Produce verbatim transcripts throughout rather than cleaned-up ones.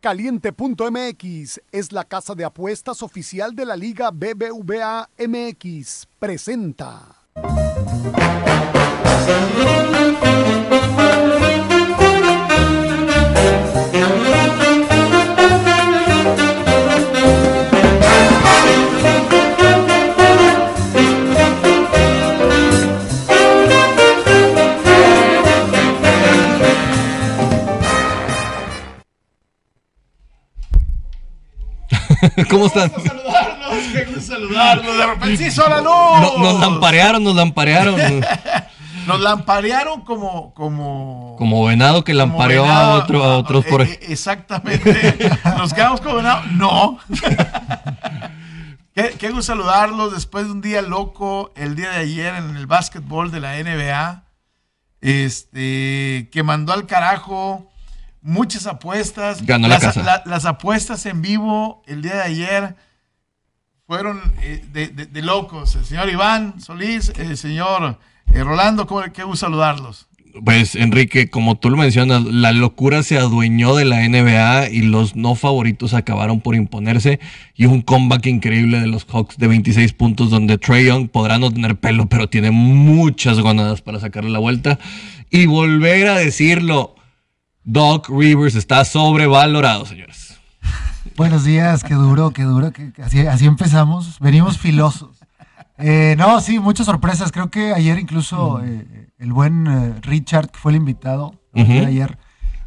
Caliente punto m x es la casa de apuestas oficial de la Liga B B V A M X. Presenta. ¿Cómo están? Qué gusto saludarnos, qué gusto saludarnos. De repente sí hizo la luz. No, nos lamparearon, nos lamparearon. Nos lamparearon como, como... Como venado que lampareó venado, a otro, a otros por ahí. Exactamente. Nos quedamos como venado. No. Qué, qué gusto saludarlos después de un día loco, el día de ayer en el básquetbol de la N B A. Este, que mandó al carajo muchas apuestas. Ganó la las, casa. La, las apuestas en vivo el día de ayer fueron eh, de, de, de locos. El señor Iván Solís, el señor eh, Rolando, qué gusto saludarlos. Pues, Enrique, como tú lo mencionas, la locura se adueñó de la N B A y los no favoritos acabaron por imponerse. Y un comeback increíble de los Hawks de veintiséis puntos, donde Trae Young podrá no tener pelo, pero tiene muchas gonadas para sacarle la vuelta. Y volver a decirlo, Doc Rivers está sobrevalorado, señores. Buenos días, qué duro, qué duro. Que así, así empezamos, venimos filosos. Eh, no, sí, muchas sorpresas. Creo que ayer incluso eh, el buen eh, Richard, que fue el invitado uh -huh. ayer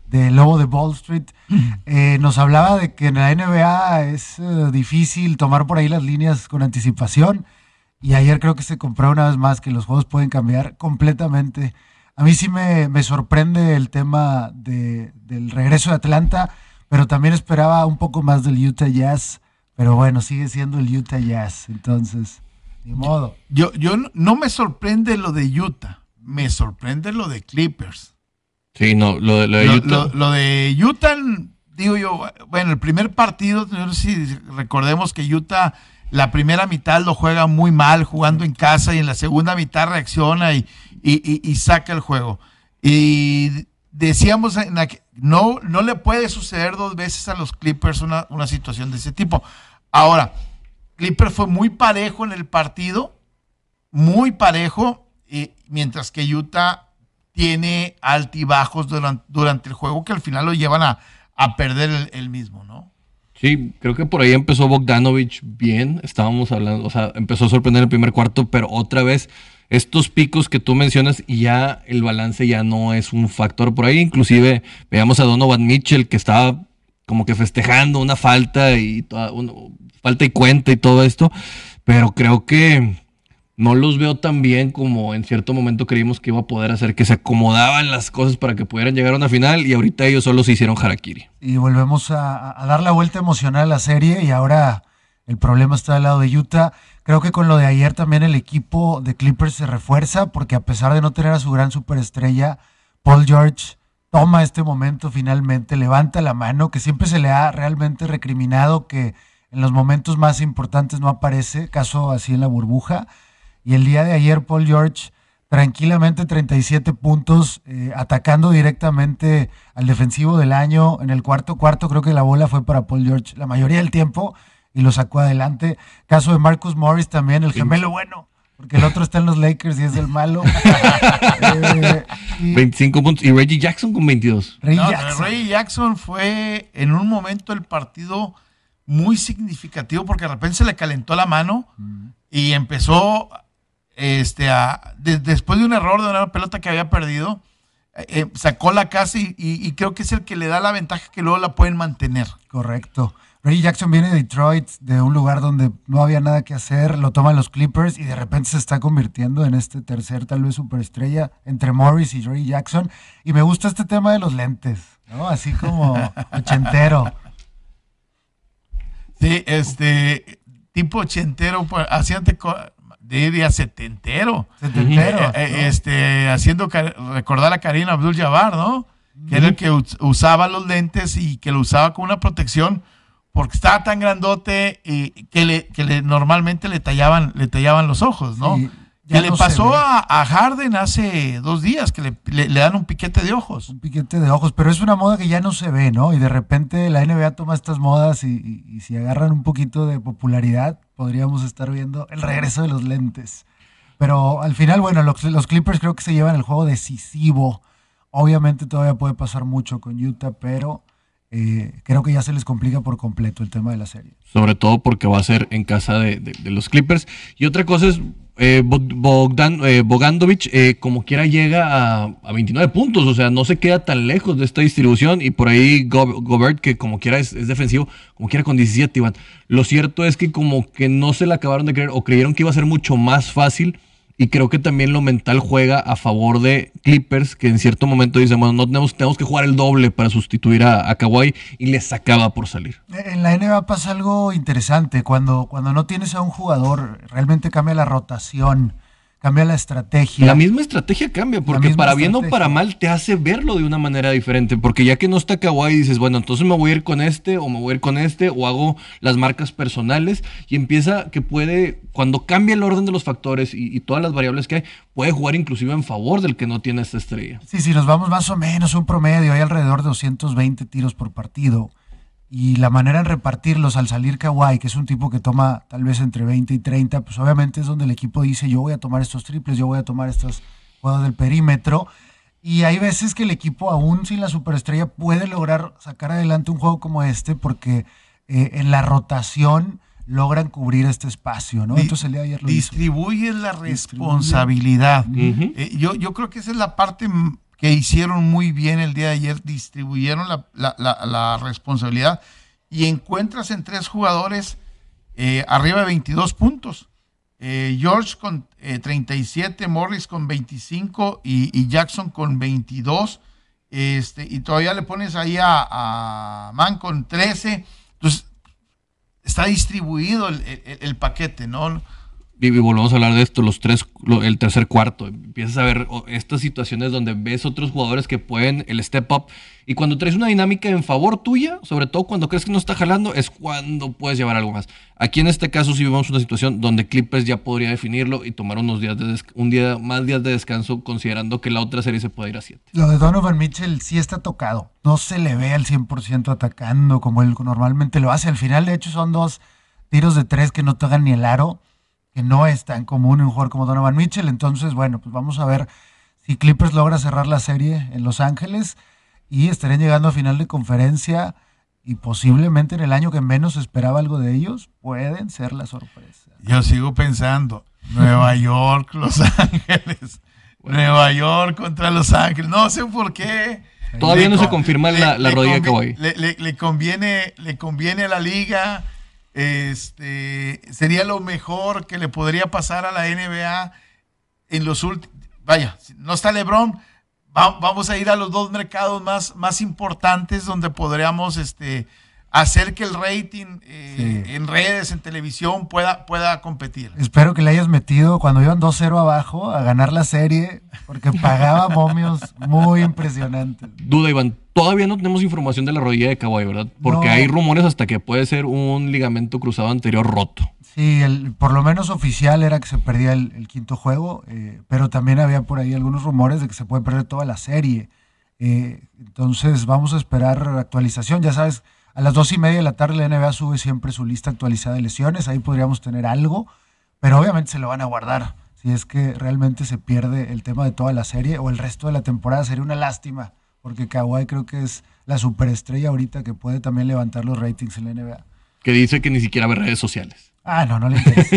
de Lobo de Wall Street, eh, nos hablaba de que en la N B A es eh, difícil tomar por ahí las líneas con anticipación. Y ayer creo que se compró una vez más que los juegos pueden cambiar completamente. A mí sí me, me sorprende el tema de, del regreso de Atlanta, pero también esperaba un poco más del Utah Jazz, pero bueno, sigue siendo el Utah Jazz, entonces, ni modo. Yo, yo no, no me sorprende lo de Utah, me sorprende lo de Clippers. Sí, no, lo de, lo de Utah. Lo, lo, lo de Utah, digo yo, bueno, el primer partido, si recordemos que Utah la primera mitad lo juega muy mal jugando en casa y en la segunda mitad reacciona y, y, y, y saca el juego. Y decíamos, en la que no, no le puede suceder dos veces a los Clippers una, una situación de ese tipo. Ahora, Clippers fue muy parejo en el partido, muy parejo, y mientras que Utah tiene altibajos durante, durante el juego que al final lo llevan a, a perder el, el mismo, ¿no? Sí, creo que por ahí empezó Bogdanovich bien, estábamos hablando, o sea, empezó a sorprender el primer cuarto, pero otra vez estos picos que tú mencionas y ya el balance ya no es un factor por ahí. Inclusive veamos a Donovan Mitchell que estaba como que festejando una falta y toda, un, falta y cuenta y todo esto, pero creo que no los veo tan bien como en cierto momento creímos que iba a poder hacer, que se acomodaban las cosas para que pudieran llegar a una final y ahorita ellos solo se hicieron harakiri. Y volvemos a, a dar la vuelta emocional a la serie y ahora el problema está del lado de Utah. Creo que con lo de ayer también el equipo de Clippers se refuerza porque a pesar de no tener a su gran superestrella, Paul George toma este momento finalmente, levanta la mano, que siempre se le ha realmente recriminado que en los momentos más importantes no aparece, caso así en la burbuja. Y el día de ayer Paul George tranquilamente treinta y siete puntos, eh, atacando directamente al defensivo del año. En el cuarto cuarto creo que la bola fue para Paul George la mayoría del tiempo y lo sacó adelante. Caso de Marcus Morris también, el gemelo bueno, porque el otro está en los Lakers y es el malo. eh, y, veinticinco puntos. Y Reggie Jackson con veintidós. Reggie no, Jackson. Reggie Jackson fue en un momento el partido muy significativo porque de repente se le calentó la mano mm. y empezó... Este, a, de, después de un error de una pelota que había perdido, eh, sacó la casa y, y, y creo que es el que le da la ventaja que luego la pueden mantener. Correcto. Reggie Jackson viene de Detroit, de un lugar donde no había nada que hacer, lo toman los Clippers y de repente se está convirtiendo en este tercer tal vez superestrella entre Morris y Reggie Jackson. Y me gusta este tema de los lentes, ¿no? Así como ochentero. Sí, este tipo ochentero, pues, hacían te diría setentero, setentero eh, eh, ¿no? este, haciendo recordar a Karim Abdul-Jabbar, ¿no? Que mm. era el que usaba los lentes y que lo usaba con una protección porque estaba tan grandote y que, le, que le, normalmente le tallaban, le tallaban los ojos, ¿no? Sí. Ya que le no pasó a, a Harden hace dos días, que le, le, le dan un piquete de ojos. Un piquete de ojos, pero es una moda que ya no se ve, ¿no? Y de repente la N B A toma estas modas y, y, y si agarran un poquito de popularidad, podríamos estar viendo el regreso de los lentes. Pero al final, bueno, los, los Clippers creo que se llevan el juego decisivo. Obviamente todavía puede pasar mucho con Utah, pero eh, creo que ya se les complica por completo el tema de la serie. Sobre todo porque va a ser en casa de, de, de los Clippers. Y otra cosa es, eh, Bogdan, eh, Bogdanović eh, como quiera llega a, a veintinueve puntos, o sea, no se queda tan lejos de esta distribución. Y por ahí Go- Gobert, que como quiera es, es defensivo, como quiera con diecisiete, Iván. Lo cierto es que como que no se la acabaron de creer o creyeron que iba a ser mucho más fácil. Y creo que también lo mental juega a favor de Clippers, que en cierto momento dicen, bueno, no tenemos, tenemos que jugar el doble para sustituir a, a Kawhi, y les acaba por salir. En la N B A pasa algo interesante. Cuando, cuando no tienes a un jugador, realmente cambia la rotación, cambia la estrategia. La misma estrategia cambia, porque para bien o para mal te hace verlo de una manera diferente. Porque ya que no está Kawhi, dices, bueno, entonces me voy a ir con este, o me voy a ir con este, o hago las marcas personales. Y empieza que puede... Cuando cambia el orden de los factores y, y todas las variables que hay, puede jugar inclusive en favor del que no tiene esta estrella. Sí, si nos vamos más o menos un promedio, hay alrededor de doscientos veinte tiros por partido. Y la manera de repartirlos al salir Kawhi, que es un tipo que toma tal vez entre veinte y treinta, pues obviamente es donde el equipo dice, yo voy a tomar estos triples, yo voy a tomar estas jugadas del perímetro. Y hay veces que el equipo, aún sin la superestrella, puede lograr sacar adelante un juego como este, porque eh, en la rotación... logran cubrir este espacio, ¿no? Entonces el día de ayer lo distribuye la responsabilidad. Uh-huh. eh, yo, yo creo que esa es la parte que hicieron muy bien el día de ayer, distribuyeron la, la, la, la responsabilidad, y encuentras en tres jugadores eh, arriba de veintidós puntos. Eh, George con eh, treinta y siete, Morris con veinticinco y, y Jackson con veintidós. Este, y todavía le pones ahí a, a Mann con trece. Entonces, está distribuido el, el, el paquete, ¿no? Y volvemos a hablar de esto, los tres, el tercer cuarto. Empiezas a ver estas situaciones donde ves otros jugadores que pueden el step up. Y cuando traes una dinámica en favor tuya, sobre todo cuando crees que no está jalando, es cuando puedes llevar algo más. Aquí en este caso sí vemos una situación donde Clippers ya podría definirlo y tomar unos días de des- un día más días de descanso, considerando que la otra serie se puede ir a siete. Lo de Donovan Mitchell sí está tocado. No se le ve al cien por ciento atacando como él normalmente lo hace. Al final, de hecho, son dos tiros de tres que no tocan ni el aro, que no es tan común en un jugador como Donovan Mitchell. Entonces, bueno, pues vamos a ver si Clippers logra cerrar la serie en Los Ángeles y estarían llegando a final de conferencia y posiblemente en el año que menos esperaba algo de ellos, pueden ser la sorpresa. Yo sigo pensando, Nueva York, Los Ángeles, bueno. Nueva York contra Los Ángeles, no sé por qué. Todavía le no con, se confirma le, la, la rodilla de Kawhi. Le, le, le, conviene, le conviene a la liga. Este sería lo mejor que le podría pasar a la N B A en los últimos. Vaya, no está LeBron, va, vamos a ir a los dos mercados más, más importantes donde podríamos este, hacer que el rating eh, sí. en redes, en televisión pueda, pueda competir. Espero que le hayas metido cuando iban dos cero abajo a ganar la serie, porque pagaba momios muy impresionantes. Duda, Iván. Todavía no tenemos información de la rodilla de Kawhi, ¿verdad? Porque no. Hay rumores hasta que puede ser un ligamento cruzado anterior roto. Sí, el, por lo menos oficial era que se perdía el, el quinto juego, eh, pero también había por ahí algunos rumores de que se puede perder toda la serie. Eh, entonces vamos a esperar actualización. Ya sabes, a las dos y media de la tarde la N B A sube siempre su lista actualizada de lesiones. Ahí podríamos tener algo, pero obviamente se lo van a guardar. Si es que realmente se pierde el tema de toda la serie o el resto de la temporada, sería una lástima. Porque Kawhi creo que es la superestrella ahorita que puede también levantar los ratings en la N B A. Que dice que ni siquiera ve redes sociales. Ah, no, no le interesa.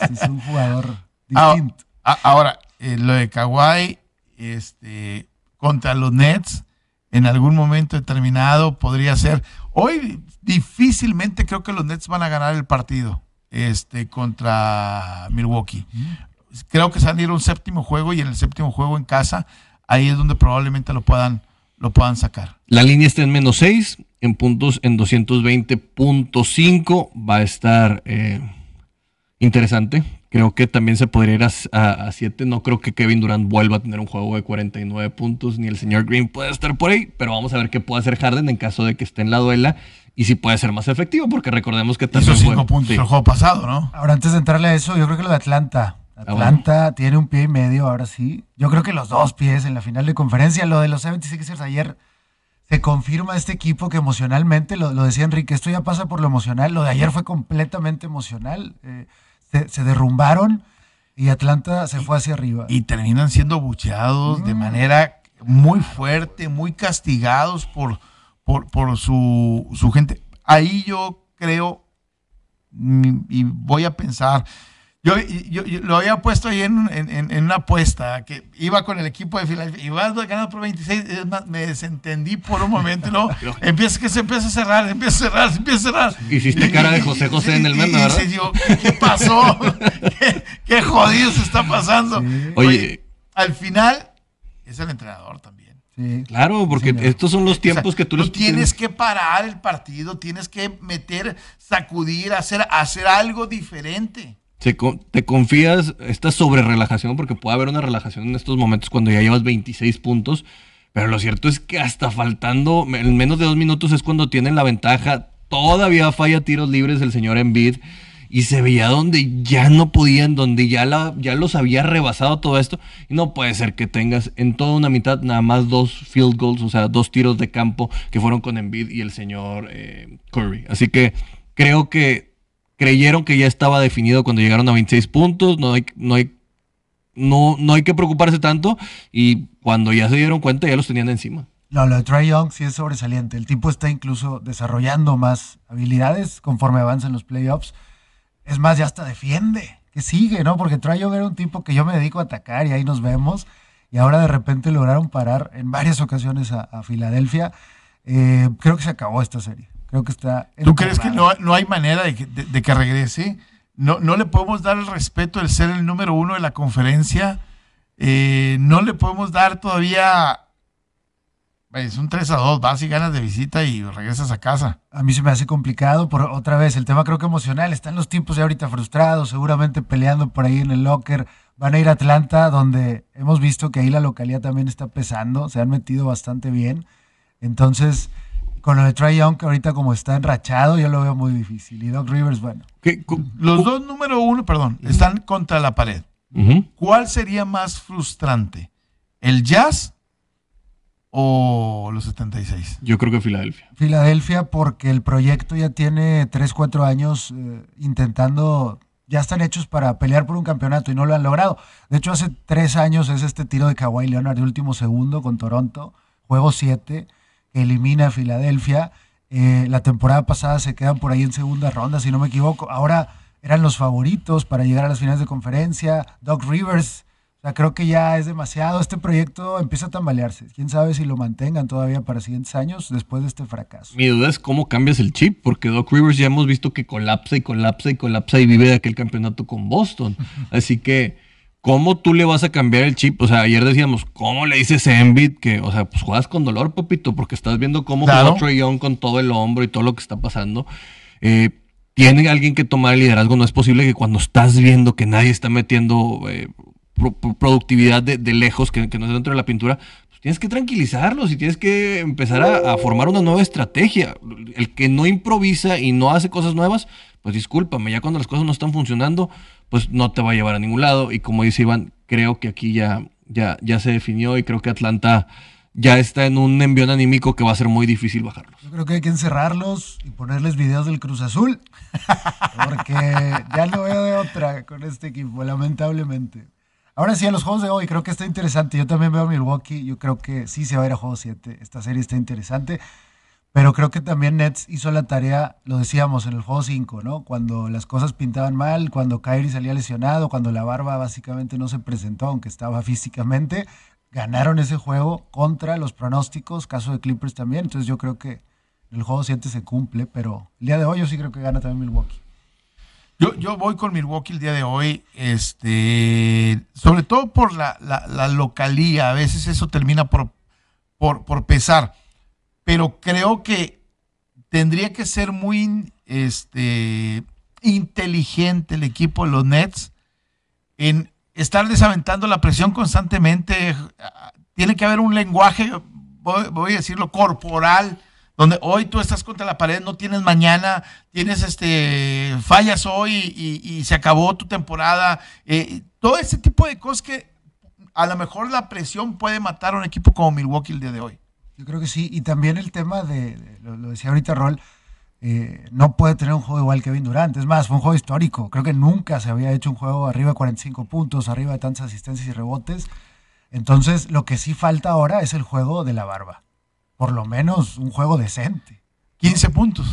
Es un jugador distinto. Ahora, ahora eh, lo de Kawhi este, contra los Nets, en algún momento determinado podría ser. Hoy difícilmente creo que los Nets van a ganar el partido este, contra Milwaukee. Creo que se van a ir a un séptimo juego y en el séptimo juego en casa... Ahí es donde probablemente lo puedan, lo puedan sacar. La línea está en menos seis, en puntos en doscientos veinte punto cinco. Va a estar eh, interesante. Creo que también se podría ir a siete. No creo que Kevin Durant vuelva a tener un juego de cuarenta y nueve puntos, ni el señor Green puede estar por ahí, pero vamos a ver qué puede hacer Harden en caso de que esté en la duela y si puede ser más efectivo, porque recordemos que también hizo cinco fue, puntos sí. el juego pasado, ¿no? Ahora, antes de entrarle a eso, yo creo que lo de Atlanta. Atlanta ah, bueno. tiene un pie y medio, ahora sí. Yo creo que los dos pies en la final de conferencia. Lo de los setenta y seis ers ayer se confirma este equipo que emocionalmente, lo, lo decía Enrique, esto ya pasa por lo emocional. Lo de ayer fue completamente emocional. Eh, se, se derrumbaron y Atlanta se y, fue hacia arriba. Y terminan siendo bucheados mm. de manera muy fuerte, muy castigados por, por, por su, su gente. Ahí yo creo, y voy a pensar... Yo, yo, yo lo había puesto ahí en, en, en una apuesta, que iba con el equipo de Filadelfia, iba ganando por veintiséis, es más, me desentendí por un momento, ¿no? Empieza que se empieza a cerrar, empieza a cerrar, se empieza a cerrar. Hiciste y, cara de José José y, en el meme, ¿verdad? Y yo, ¿qué, ¿qué pasó? ¿Qué, ¿Qué jodido se está pasando? Sí. Oye, Oye, al final es el entrenador también. Sí. Claro, porque sí, estos son los tiempos o sea, que tú... Los tienes que parar el partido, tienes que meter, sacudir, hacer, hacer algo diferente. Te confías esta sobre relajación, porque puede haber una relajación en estos momentos cuando ya llevas veintiséis puntos, pero lo cierto es que hasta faltando en menos de dos minutos es cuando tienen la ventaja. Todavía falla tiros libres el señor Embiid y se veía donde ya no podían, donde ya, la, ya los había rebasado todo esto, y no puede ser que tengas en toda una mitad nada más dos field goals, o sea, dos tiros de campo que fueron con Embiid y el señor eh, Curry. Así que creo que creyeron que ya estaba definido cuando llegaron a veintiséis puntos, no hay, no hay, no, no hay que preocuparse tanto, y cuando ya se dieron cuenta ya los tenían encima. No, lo de Trae Young sí es sobresaliente, el tipo está incluso desarrollando más habilidades conforme avanzan los playoffs, es más, ya hasta defiende, que sigue, ¿no? Porque Trae Young era un tipo que yo me dedico a atacar y ahí nos vemos, y ahora de repente lograron parar en varias ocasiones a, a Filadelfia. Eh, creo que se acabó esta serie. Creo que está... ¿Tú crees que no, no hay manera de que, de, de que regrese? No, no le podemos dar el respeto de ser el número uno de la conferencia. Eh, no le podemos dar todavía... Es un tres a dos, vas y ganas de visita y regresas a casa. A mí se me hace complicado, por otra vez, el tema creo que emocional. Están los tipos ya ahorita frustrados, seguramente peleando por ahí en el locker. Van a ir a Atlanta, donde hemos visto que ahí la localidad también está pesando. Se han metido bastante bien. Entonces... Con lo de Trae Young, que ahorita como está enrachado, yo lo veo muy difícil. Y Doc Rivers, bueno. ¿Qué? Los dos número uno, perdón, uh-huh. están contra la pared. Uh-huh. ¿Cuál sería más frustrante? ¿El Jazz o los setenta y seis? Yo creo que Filadelfia. Filadelfia, porque el proyecto ya tiene tres, cuatro años eh, intentando... Ya están hechos para pelear por un campeonato y no lo han logrado. De hecho, hace tres años es este tiro de Kawhi Leonard de último segundo con Toronto, juego siete... Elimina a Filadelfia. Eh, la temporada pasada se quedan por ahí en segunda ronda, si no me equivoco. Ahora eran los favoritos para llegar a las finales de conferencia. Doc Rivers, o sea, creo que ya es demasiado. Este proyecto empieza a tambalearse. Quién sabe si lo mantengan todavía para siguientes años después de este fracaso. Mi duda es cómo cambias el chip, porque Doc Rivers ya hemos visto que colapsa y colapsa y colapsa y vive de aquel campeonato con Boston. Así que... ¿Cómo tú le vas a cambiar el chip? O sea, ayer decíamos, ¿cómo le dices a Embiid que, o sea, pues juegas con dolor, papito? Porque estás viendo cómo claro. jugó Trae Young con todo el hombro y todo lo que está pasando. Eh, Tiene alguien que tomar el liderazgo. No es posible que cuando estás viendo que nadie está metiendo eh, pro productividad de, de lejos, que, que no es dentro de la pintura, pues tienes que tranquilizarlos y tienes que empezar a, a formar una nueva estrategia. El que no improvisa y no hace cosas nuevas, pues discúlpame, ya cuando las cosas no están funcionando, pues no te va a llevar a ningún lado. Y como dice Iván, creo que aquí ya, ya, ya se definió y creo que Atlanta ya está en un envión anímico que va a ser muy difícil bajarlos. Yo creo que hay que encerrarlos y ponerles videos del Cruz Azul, porque ya no veo de otra con este equipo, lamentablemente. Ahora sí, a los juegos de hoy, creo que está interesante. Yo también veo a Milwaukee, yo creo que sí se va a ir a Juego siete. Esta serie está interesante. Pero creo que también Nets hizo la tarea, lo decíamos, en el juego cinco, ¿no? Cuando las cosas pintaban mal, cuando Kyrie salía lesionado, cuando la barba básicamente no se presentó, aunque estaba físicamente, ganaron ese juego contra los pronósticos, caso de Clippers también. Entonces yo creo que el juego siete se cumple, pero el día de hoy yo sí creo que gana también Milwaukee. Yo, yo voy con Milwaukee el día de hoy, este, sobre todo por la, la, la localía. A veces eso termina por, por, por pesar. Pero creo que tendría que ser muy este, inteligente el equipo de los Nets en estarles aventando la presión constantemente. Tiene que haber un lenguaje, voy, voy a decirlo, corporal, donde hoy tú estás contra la pared, no tienes mañana, tienes este fallas hoy y, y se acabó tu temporada. Eh, todo ese tipo de cosas que a lo mejor la presión puede matar a un equipo como Milwaukee el día de hoy. Yo creo que sí, y también el tema de, de lo, lo decía ahorita Rol, eh, no puede tener un juego igual que Kevin Durant. Es más, fue un juego histórico. Creo que nunca se había hecho un juego arriba de cuarenta y cinco puntos, arriba de tantas asistencias y rebotes. Entonces, lo que sí falta ahora es el juego de la barba. Por lo menos un juego decente. quince puntos.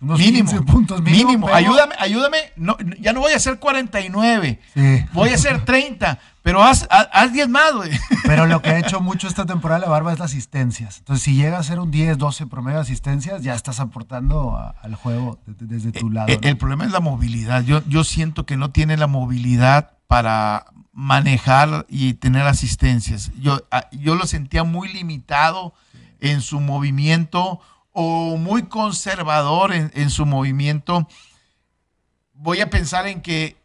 Unos mínimo, quince puntos mínimo. Mínimo. Pero... Ayúdame, ayúdame. No, ya no voy a hacer cuarenta y nueve. Sí. Voy a hacer treinta. Pero haz, haz, haz diez más, güey. Pero lo que ha hecho mucho esta temporada la barba es las asistencias. Entonces, si llega a ser un diez, doce promedio de asistencias, ya estás aportando a, al juego de, de, desde tu eh, lado. Eh, ¿no? El problema es la movilidad. Yo, yo siento que no tiene la movilidad para manejar y tener asistencias. Yo, yo lo sentía muy limitado en su movimiento o muy conservador en, en su movimiento. Voy a pensar en que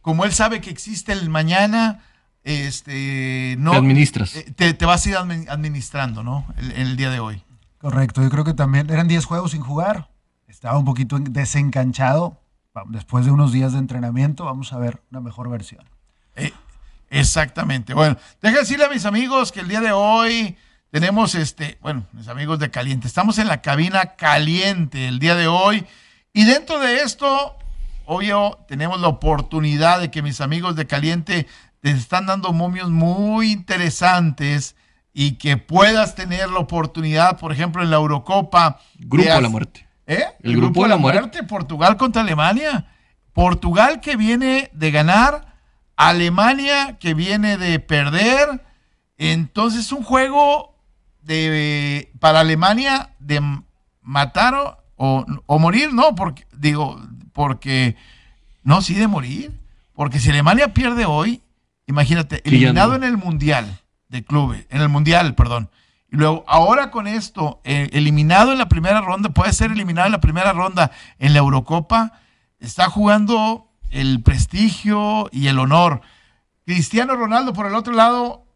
como él sabe que existe el mañana, este, no, te administras. Te, te vas a ir administrando, ¿no? El, el día de hoy. Correcto, yo creo que también eran diez juegos sin jugar. Estaba un poquito desencanchado. Después de unos días de entrenamiento, vamos a ver una mejor versión. Eh, exactamente. Bueno, deja decirle a mis amigos que el día de hoy... Tenemos, este, bueno, mis amigos de Caliente, estamos en la cabina Caliente el día de hoy y dentro de esto, obvio, tenemos la oportunidad de que mis amigos de Caliente te están dando momios muy interesantes y que puedas tener la oportunidad, por ejemplo, en la Eurocopa. Grupo de, de la muerte. ¿Eh? El, el grupo, grupo de la muerte. muerte. Portugal contra Alemania. Portugal que viene de ganar, Alemania que viene de perder. Entonces, un juego... De, para Alemania de matar o, o morir, no, porque digo, porque no, sí de morir, porque si Alemania pierde hoy, imagínate, eliminado en el mundial de clubes, en el mundial, perdón, y luego ahora con esto, eh, eliminado en la primera ronda, puede ser eliminado en la primera ronda en la Eurocopa, está jugando el prestigio y el honor. Cristiano Ronaldo, por el otro lado,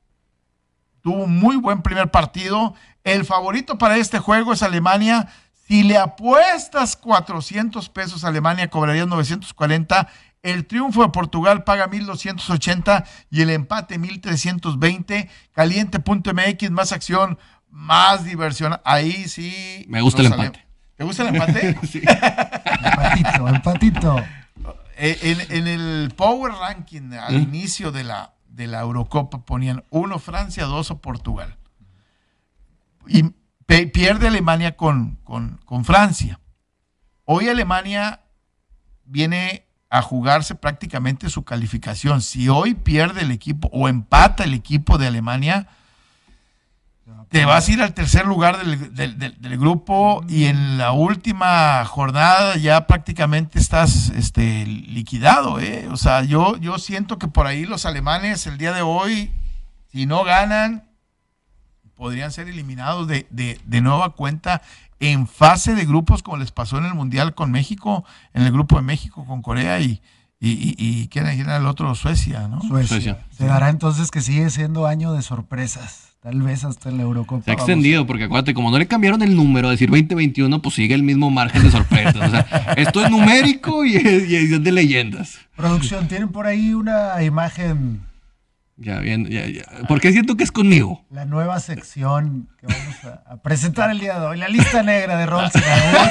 tuvo un muy buen primer partido. El favorito para este juego es Alemania. Si le apuestas cuatrocientos pesos a Alemania, cobrarías novecientos cuarenta. El triunfo de Portugal paga mil doscientos ochenta y el empate mil trescientos veinte. Caliente punto m x, más acción, más diversión. Ahí sí. Me gusta el empate. Ale... ¿Te gusta el empate? Sí. Empatito, empatito. En, en el Power Ranking, al ¿Mm? inicio de la... de la Eurocopa ponían uno Francia, dos o Portugal. Y pierde Alemania con, con, con Francia. Hoy Alemania viene a jugarse prácticamente su calificación. Si hoy pierde el equipo o empata el equipo de Alemania, te vas a ir al tercer lugar del, del, del, del grupo y en la última jornada ya prácticamente estás este, liquidado, ¿eh? O sea, yo, yo siento que por ahí los alemanes el día de hoy, si no ganan, podrían ser eliminados de, de, de nueva cuenta en fase de grupos como les pasó en el Mundial con México, en el grupo de México con Corea y... Y, y, y quién era el otro, Suecia, ¿no? Suecia. Suecia. Se dará entonces que sigue siendo año de sorpresas, tal vez hasta la Eurocopa. Se ha extendido, vamos. Porque acuérdate, como no le cambiaron el número, decir veinte veintiuno, pues sigue el mismo margen de sorpresas. O sea, esto es numérico y es, y es de leyendas. Producción, ¿tienen por ahí una imagen? Ya, bien, ya, ya. Porque siento que es conmigo. La nueva sección que vamos a, a presentar el día de hoy, la lista negra de Ron Sinaloa,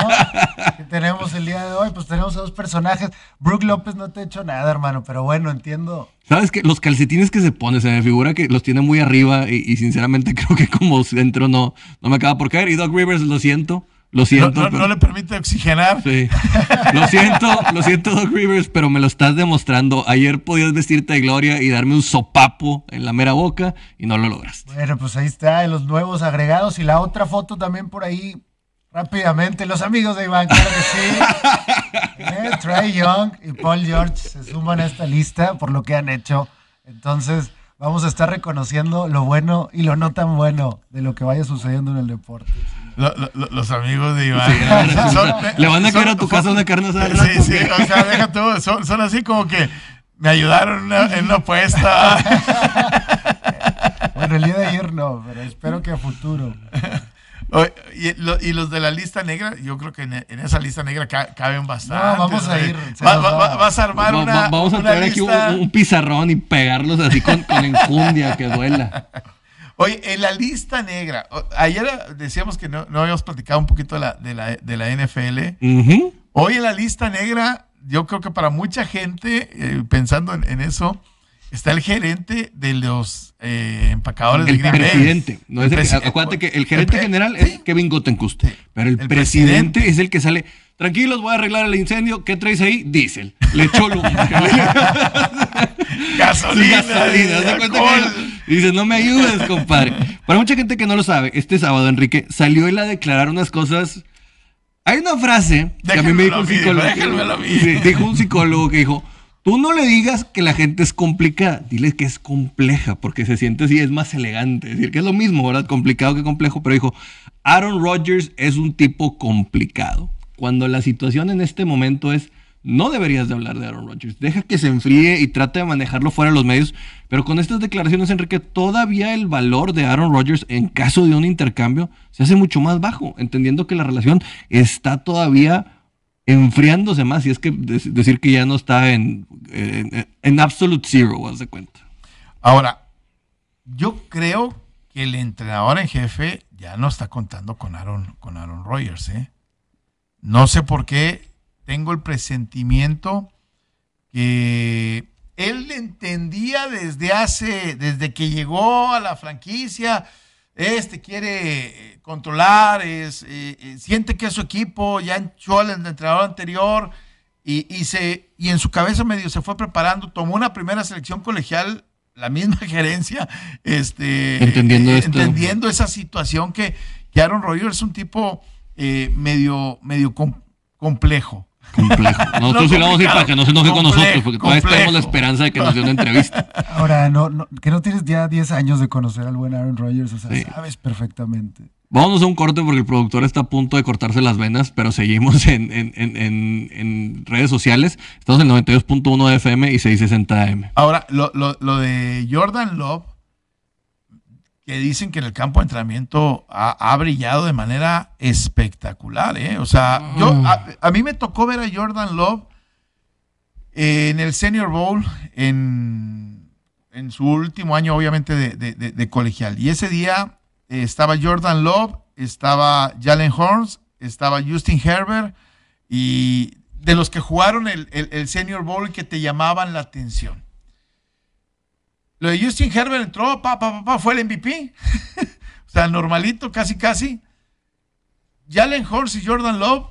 ¿no? Que tenemos el día de hoy, pues tenemos a dos personajes. Brook López no te ha hecho nada, hermano, pero bueno, entiendo. ¿Sabes qué? Los calcetines que se pone, se me figura que los tiene muy arriba y, y sinceramente creo que como centro no, no me acaba por caer. Y Doc Rivers, lo siento. Lo siento. No, no, pero... no le permite oxigenar. Sí. Lo siento, lo siento, Doc Rivers, pero me lo estás demostrando. Ayer podías vestirte de gloria y darme un sopapo en la mera boca y no lo lograste. Bueno, pues ahí está, los nuevos agregados y la otra foto también por ahí, rápidamente. Los amigos de Iván, claro que sí. ¿Eh? Trae Young y Paul George se suman a esta lista por lo que han hecho. Entonces, vamos a estar reconociendo lo bueno y lo no tan bueno de lo que vaya sucediendo en el deporte. Lo, lo, los amigos de Iván. Sí, son, le van a caer a tu son, casa una carne asada. Sí, sí, o sea, deja todo. Son, son así como que Me ayudaron una, en una apuesta. Bueno, el día de ayer no, pero espero que a futuro. Y, lo, y los de la lista negra, yo creo que en, en esa lista negra ca, caben bastante. No, vamos a ir. Va, va, va, vas a armar va, una. Va, vamos a una traer lista. Aquí un, un pizarrón y pegarlos así con, con enjundia, que duela. Oye, en la lista negra, ayer decíamos que no, no habíamos platicado un poquito de la, de la, de la N F L. Uh-huh. Hoy en la lista negra, yo creo que para mucha gente, eh, pensando en, en eso, está el gerente de los eh, empacadores el de Green Bay. Presidente, no el presidente. Acuérdate que el gerente el general es ¿sí? Kevin Guttenkuster, pero el, el presidente, presidente es el que sale. Tranquilos, voy a arreglar el incendio. ¿Qué traes ahí? Diésel. Le echó lumbre. Gasolina. Gasolina. Dices, no me ayudes, compadre. Para mucha gente que no lo sabe, este sábado, Enrique, salió él a declarar unas cosas. Hay una frase que déjenme a mí me dijo un psicólogo. Mío, que, sí, dijo un psicólogo que dijo, tú no le digas que la gente es complicada, diles que es compleja, porque se siente así, es más elegante. Es decir, que es lo mismo, ¿verdad? Complicado que complejo, pero dijo, Aaron Rodgers es un tipo complicado. Cuando la situación en este momento es, no deberías de hablar de Aaron Rodgers. Deja que se enfríe y trata de manejarlo fuera de los medios. Pero con estas declaraciones, Enrique, todavía el valor de Aaron Rodgers en caso de un intercambio se hace mucho más bajo, entendiendo que la relación está todavía enfriándose más. Y es que decir que ya no está en, en, en absolute zero, haz de cuenta. Ahora, yo creo que el entrenador en jefe ya no está contando con Aaron, con Aaron Rodgers, ¿eh? No sé por qué. Tengo el presentimiento que él entendía desde hace, desde que llegó a la franquicia, este quiere controlar, es, eh, eh, siente que es su equipo, ya enchó al entrenador anterior y, y, se, y en su cabeza medio se fue preparando, tomó una primera selección colegial, la misma gerencia, este, entendiendo, eh, entendiendo esa situación que, que Aaron Rodgers es un tipo eh, medio, medio complejo. Complejo. Nosotros no, sí lo vamos a ir para que no se enoje con nosotros, porque todavía tenemos la esperanza de que nos dé una entrevista. Ahora, no, no, que no tienes ya diez años de conocer al buen Aaron Rodgers, o sea, sí. Sabes perfectamente. Vámonos a un corte porque el productor está a punto de cortarse las venas, pero seguimos en, en, en, en, en redes sociales. Estamos en noventa y dos punto uno de F M y seiscientos sesenta A M. Ahora, lo, lo, lo de Jordan Love, que dicen que en el campo de entrenamiento ha, ha brillado de manera espectacular, ¿eh? O sea, yo, a, a mí me tocó ver a Jordan Love eh, en el Senior Bowl, en, en su último año, obviamente, de, de, de, de colegial. Y ese día eh, estaba Jordan Love, estaba Jalen Hurts, estaba Justin Herbert, y de los que jugaron el, el, el Senior Bowl que te llamaban la atención. Lo de Justin Herbert entró, pa, pa, pa, pa, fue el M V P. O sea, normalito, casi, casi. Jalen Hurts y Jordan Love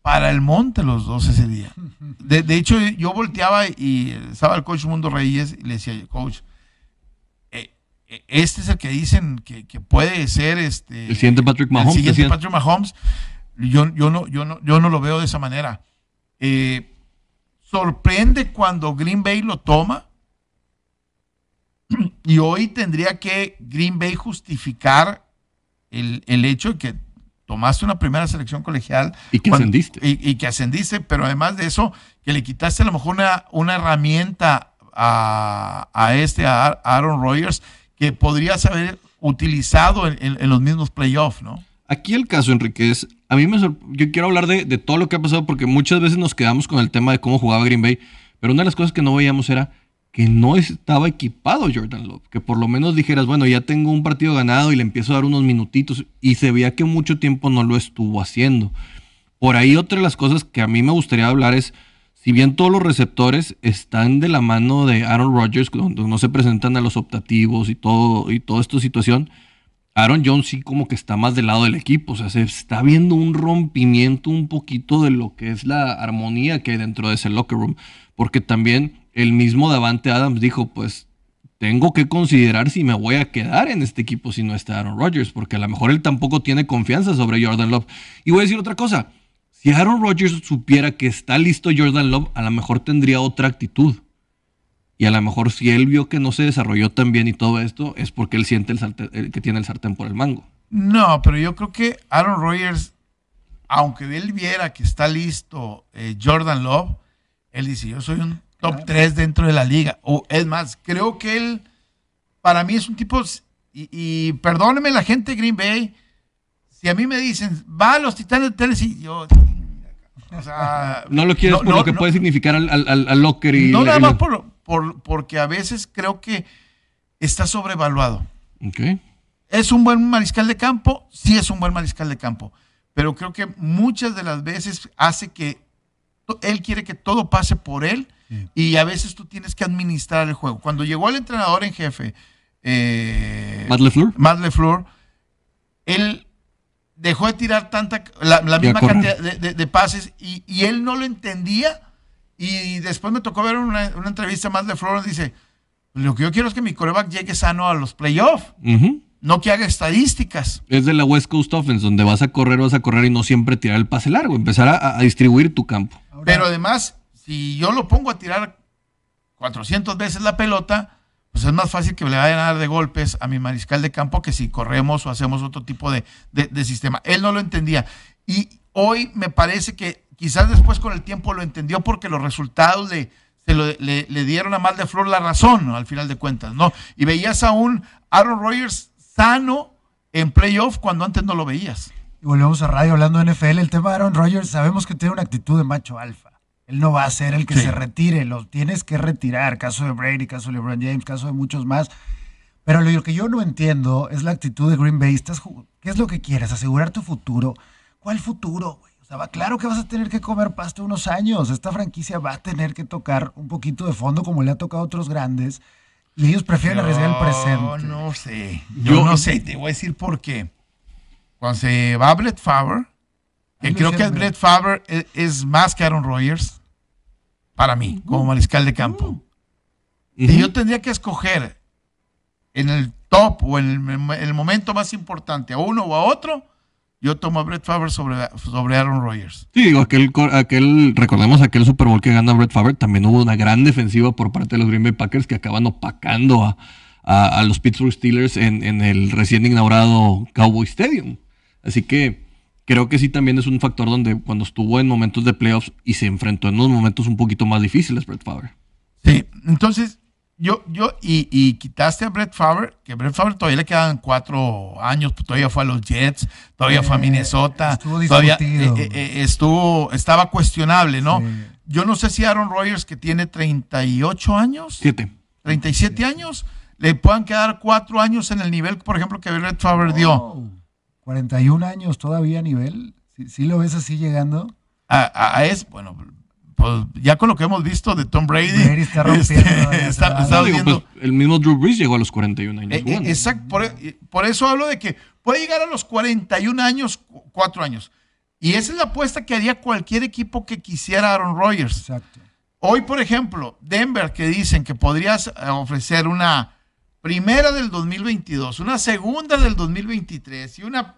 para el monte los dos ese día. De, de hecho, yo volteaba y estaba el coach Mundo Reyes y le decía, coach, eh, eh, este es el que dicen que, que puede ser este, el siguiente Patrick Mahomes. El siguiente Patrick Mahomes. Yo, yo, no, yo, no, yo no lo veo de esa manera. Eh, sorprende cuando Green Bay lo toma. Y hoy tendría que Green Bay justificar el, el hecho de que tomaste una primera selección colegial. Y que cuando, ascendiste. Y, y que ascendiste, pero además de eso, que le quitaste a lo mejor una, una herramienta a, a este, a Aaron Rodgers, que podrías haber utilizado en, en, en los mismos playoffs, ¿no? Aquí el caso, Enrique, es, a mí me sorprendió, yo quiero hablar de, de todo lo que ha pasado, porque muchas veces nos quedamos con el tema de cómo jugaba Green Bay, pero una de las cosas que no veíamos era que no estaba equipado Jordan Love, que por lo menos dijeras, bueno, ya tengo un partido ganado y le empiezo a dar unos minutitos, y se veía que mucho tiempo no lo estuvo haciendo. Por ahí otra de las cosas que a mí me gustaría hablar es, si bien todos los receptores están de la mano de Aaron Rodgers, cuando no se presentan a los optativos y todo y toda esta situación, Aaron Jones sí como que está más del lado del equipo, o sea, se está viendo un rompimiento un poquito de lo que es la armonía que hay dentro de ese locker room, porque también el mismo Davante Adams dijo, pues, tengo que considerar si me voy a quedar en este equipo si no está Aaron Rodgers, porque a lo mejor él tampoco tiene confianza sobre Jordan Love. Y voy a decir otra cosa, si Aaron Rodgers supiera que está listo Jordan Love, a lo mejor tendría otra actitud. Y a lo mejor si él vio que no se desarrolló tan bien y todo esto, es porque él siente el sartén, el que tiene el sartén por el mango. No, pero yo creo que Aaron Rodgers, aunque él viera que está listo eh, Jordan Love, él dice, yo soy un top tres dentro de la liga. O es más, creo que él, para mí es un tipo, y, y perdóneme la gente de Green Bay, si a mí me dicen, va a los Titanes de Tennessee, yo... O sea, no lo quieres no, por no, lo que no, puede significar al, al, al Locker y... No, nada más por, por, porque a veces creo que está sobrevaluado. Okay. Es un buen mariscal de campo, sí es un buen mariscal de campo, pero creo que muchas de las veces hace que él quiere que todo pase por él, sí. Y a veces tú tienes que administrar el juego. Cuando llegó el entrenador en jefe, eh, Matt LaFleur. Matt LaFleur, él... dejó de tirar tanta la, la misma cantidad de, de, de pases y, y él no lo entendía, y después me tocó ver una, una entrevista más de Flores, dice, lo que yo quiero es que mi quarterback llegue sano a los playoffs, uh-huh. No que haga estadísticas. Es de la West Coast Offense, donde vas a correr, vas a correr y no siempre tirar el pase largo, empezar a, a distribuir tu campo. Ahora, pero además, si yo lo pongo a tirar cuatrocientas veces la pelota, pues es más fácil que le vayan a dar de golpes a mi mariscal de campo que si corremos o hacemos otro tipo de, de, de sistema. Él no lo entendía. Y hoy me parece que quizás después con el tiempo lo entendió porque los resultados le, se lo, le, le dieron a Matt LaFleur la razón, ¿no? Al final de cuentas, ¿no? Y veías a un Aaron Rodgers sano en playoff cuando antes no lo veías. Y volvemos a radio hablando de N F L. El tema de Aaron Rodgers, sabemos que tiene una actitud de macho alfa. Él no va a ser el que sí. se retire, lo tienes que retirar. Caso de Brady, caso de LeBron James, caso de muchos más. Pero lo que yo no entiendo es la actitud de Green Bay. Estás, ¿qué es lo que quieres? ¿Asegurar tu futuro? ¿Cuál futuro, güey? O sea, va, claro que vas a tener que comer pasto unos años. Esta franquicia va a tener que tocar un poquito de fondo como le ha tocado a otros grandes. Y ellos prefieren no, arriesgar el presente. No, no sé. Yo, yo no sé. Te voy a decir por qué. Cuando se va Brett Favre, que creo que Brett Favre es, es más que Aaron Rodgers. Para mí, uh-huh. como mariscal de campo. Uh-huh. Si yo tendría que escoger en el top o en el, en el momento más importante a uno o a otro, yo tomo a Brett Favre sobre, sobre Aaron Rodgers. Sí, digo, aquel, aquel, recordemos aquel Super Bowl que gana Brett Favre, también hubo una gran defensiva por parte de los Green Bay Packers que acaban opacando a, a, a los Pittsburgh Steelers en, en el recién inaugurado Cowboy Stadium. Así que creo que sí también es un factor donde cuando estuvo en momentos de playoffs y se enfrentó en unos momentos un poquito más difíciles Brett Favre. Sí, entonces yo, yo y, y quitaste a Brett Favre, que Brett Favre todavía le quedan cuatro años, todavía fue a los Jets, todavía eh, fue a Minnesota, estuvo todavía eh, eh, estuvo, estaba cuestionable, ¿no? Sí. Yo no sé si Aaron Rodgers, que tiene treinta y ocho años, Siete. treinta y siete sí. años, le puedan quedar cuatro años en el nivel, por ejemplo, que Brett Favre oh. dio. cuarenta y un años todavía a nivel, si ¿Sí, sí lo ves así llegando? A, a, a es, bueno, pues ya con lo que hemos visto de Tom Brady. Brady está rompiendo. Este, está, está digo, pues, el mismo Drew Brees llegó a los cuarenta y un años. Eh, bueno. Exacto, por, por eso hablo de que puede llegar a los cuarenta y un años, cuatro años. Y esa es la apuesta que haría cualquier equipo que quisiera Aaron Rodgers. Exacto. Hoy, por ejemplo, Denver, que dicen que podrías ofrecer una primera del dos mil veintidós, una segunda del dos mil veintitrés y una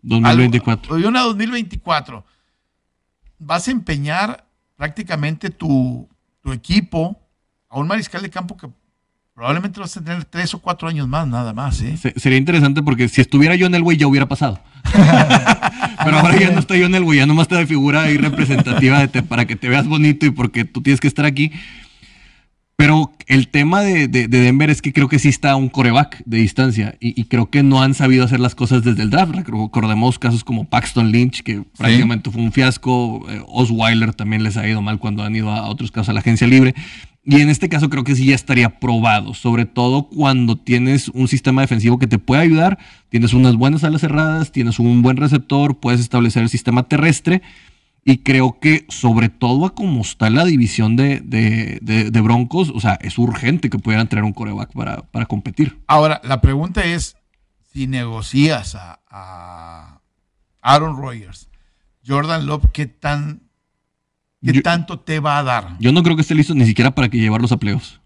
dos mil veinticuatro. Algo, y una dos mil veinticuatro. Vas a empeñar prácticamente tu, tu equipo a un mariscal de campo que probablemente vas a tener tres o cuatro años más, nada más, ¿eh? Se, sería interesante porque si estuviera John Elway ya hubiera pasado. Pero ahora ya no está John Elway, ya nomás está de figura ahí representativa de te, para que te veas bonito y porque tú tienes que estar aquí. Pero el tema de, de, de Denver es que creo que sí está un quarterback de distancia y, y creo que no han sabido hacer las cosas desde el draft. Recordemos casos como Paxton Lynch, que sí. prácticamente fue un fiasco. Eh, Osweiler también les ha ido mal cuando han ido a, a otros casos a la agencia libre. Y en este caso creo que sí ya estaría probado, sobre todo cuando tienes un sistema defensivo que te puede ayudar, tienes unas buenas alas cerradas, tienes un buen receptor, puedes establecer el sistema terrestre. Y creo que, sobre todo a como está la división de, de, de, de Broncos, o sea, es urgente que pudieran traer un quarterback para, para competir. Ahora, la pregunta es, si negocias a, a Aaron Rodgers, Jordan Love, ¿qué, tan, qué yo, tanto te va a dar? Yo no creo que esté listo ni siquiera para que llevarlos a playoffs.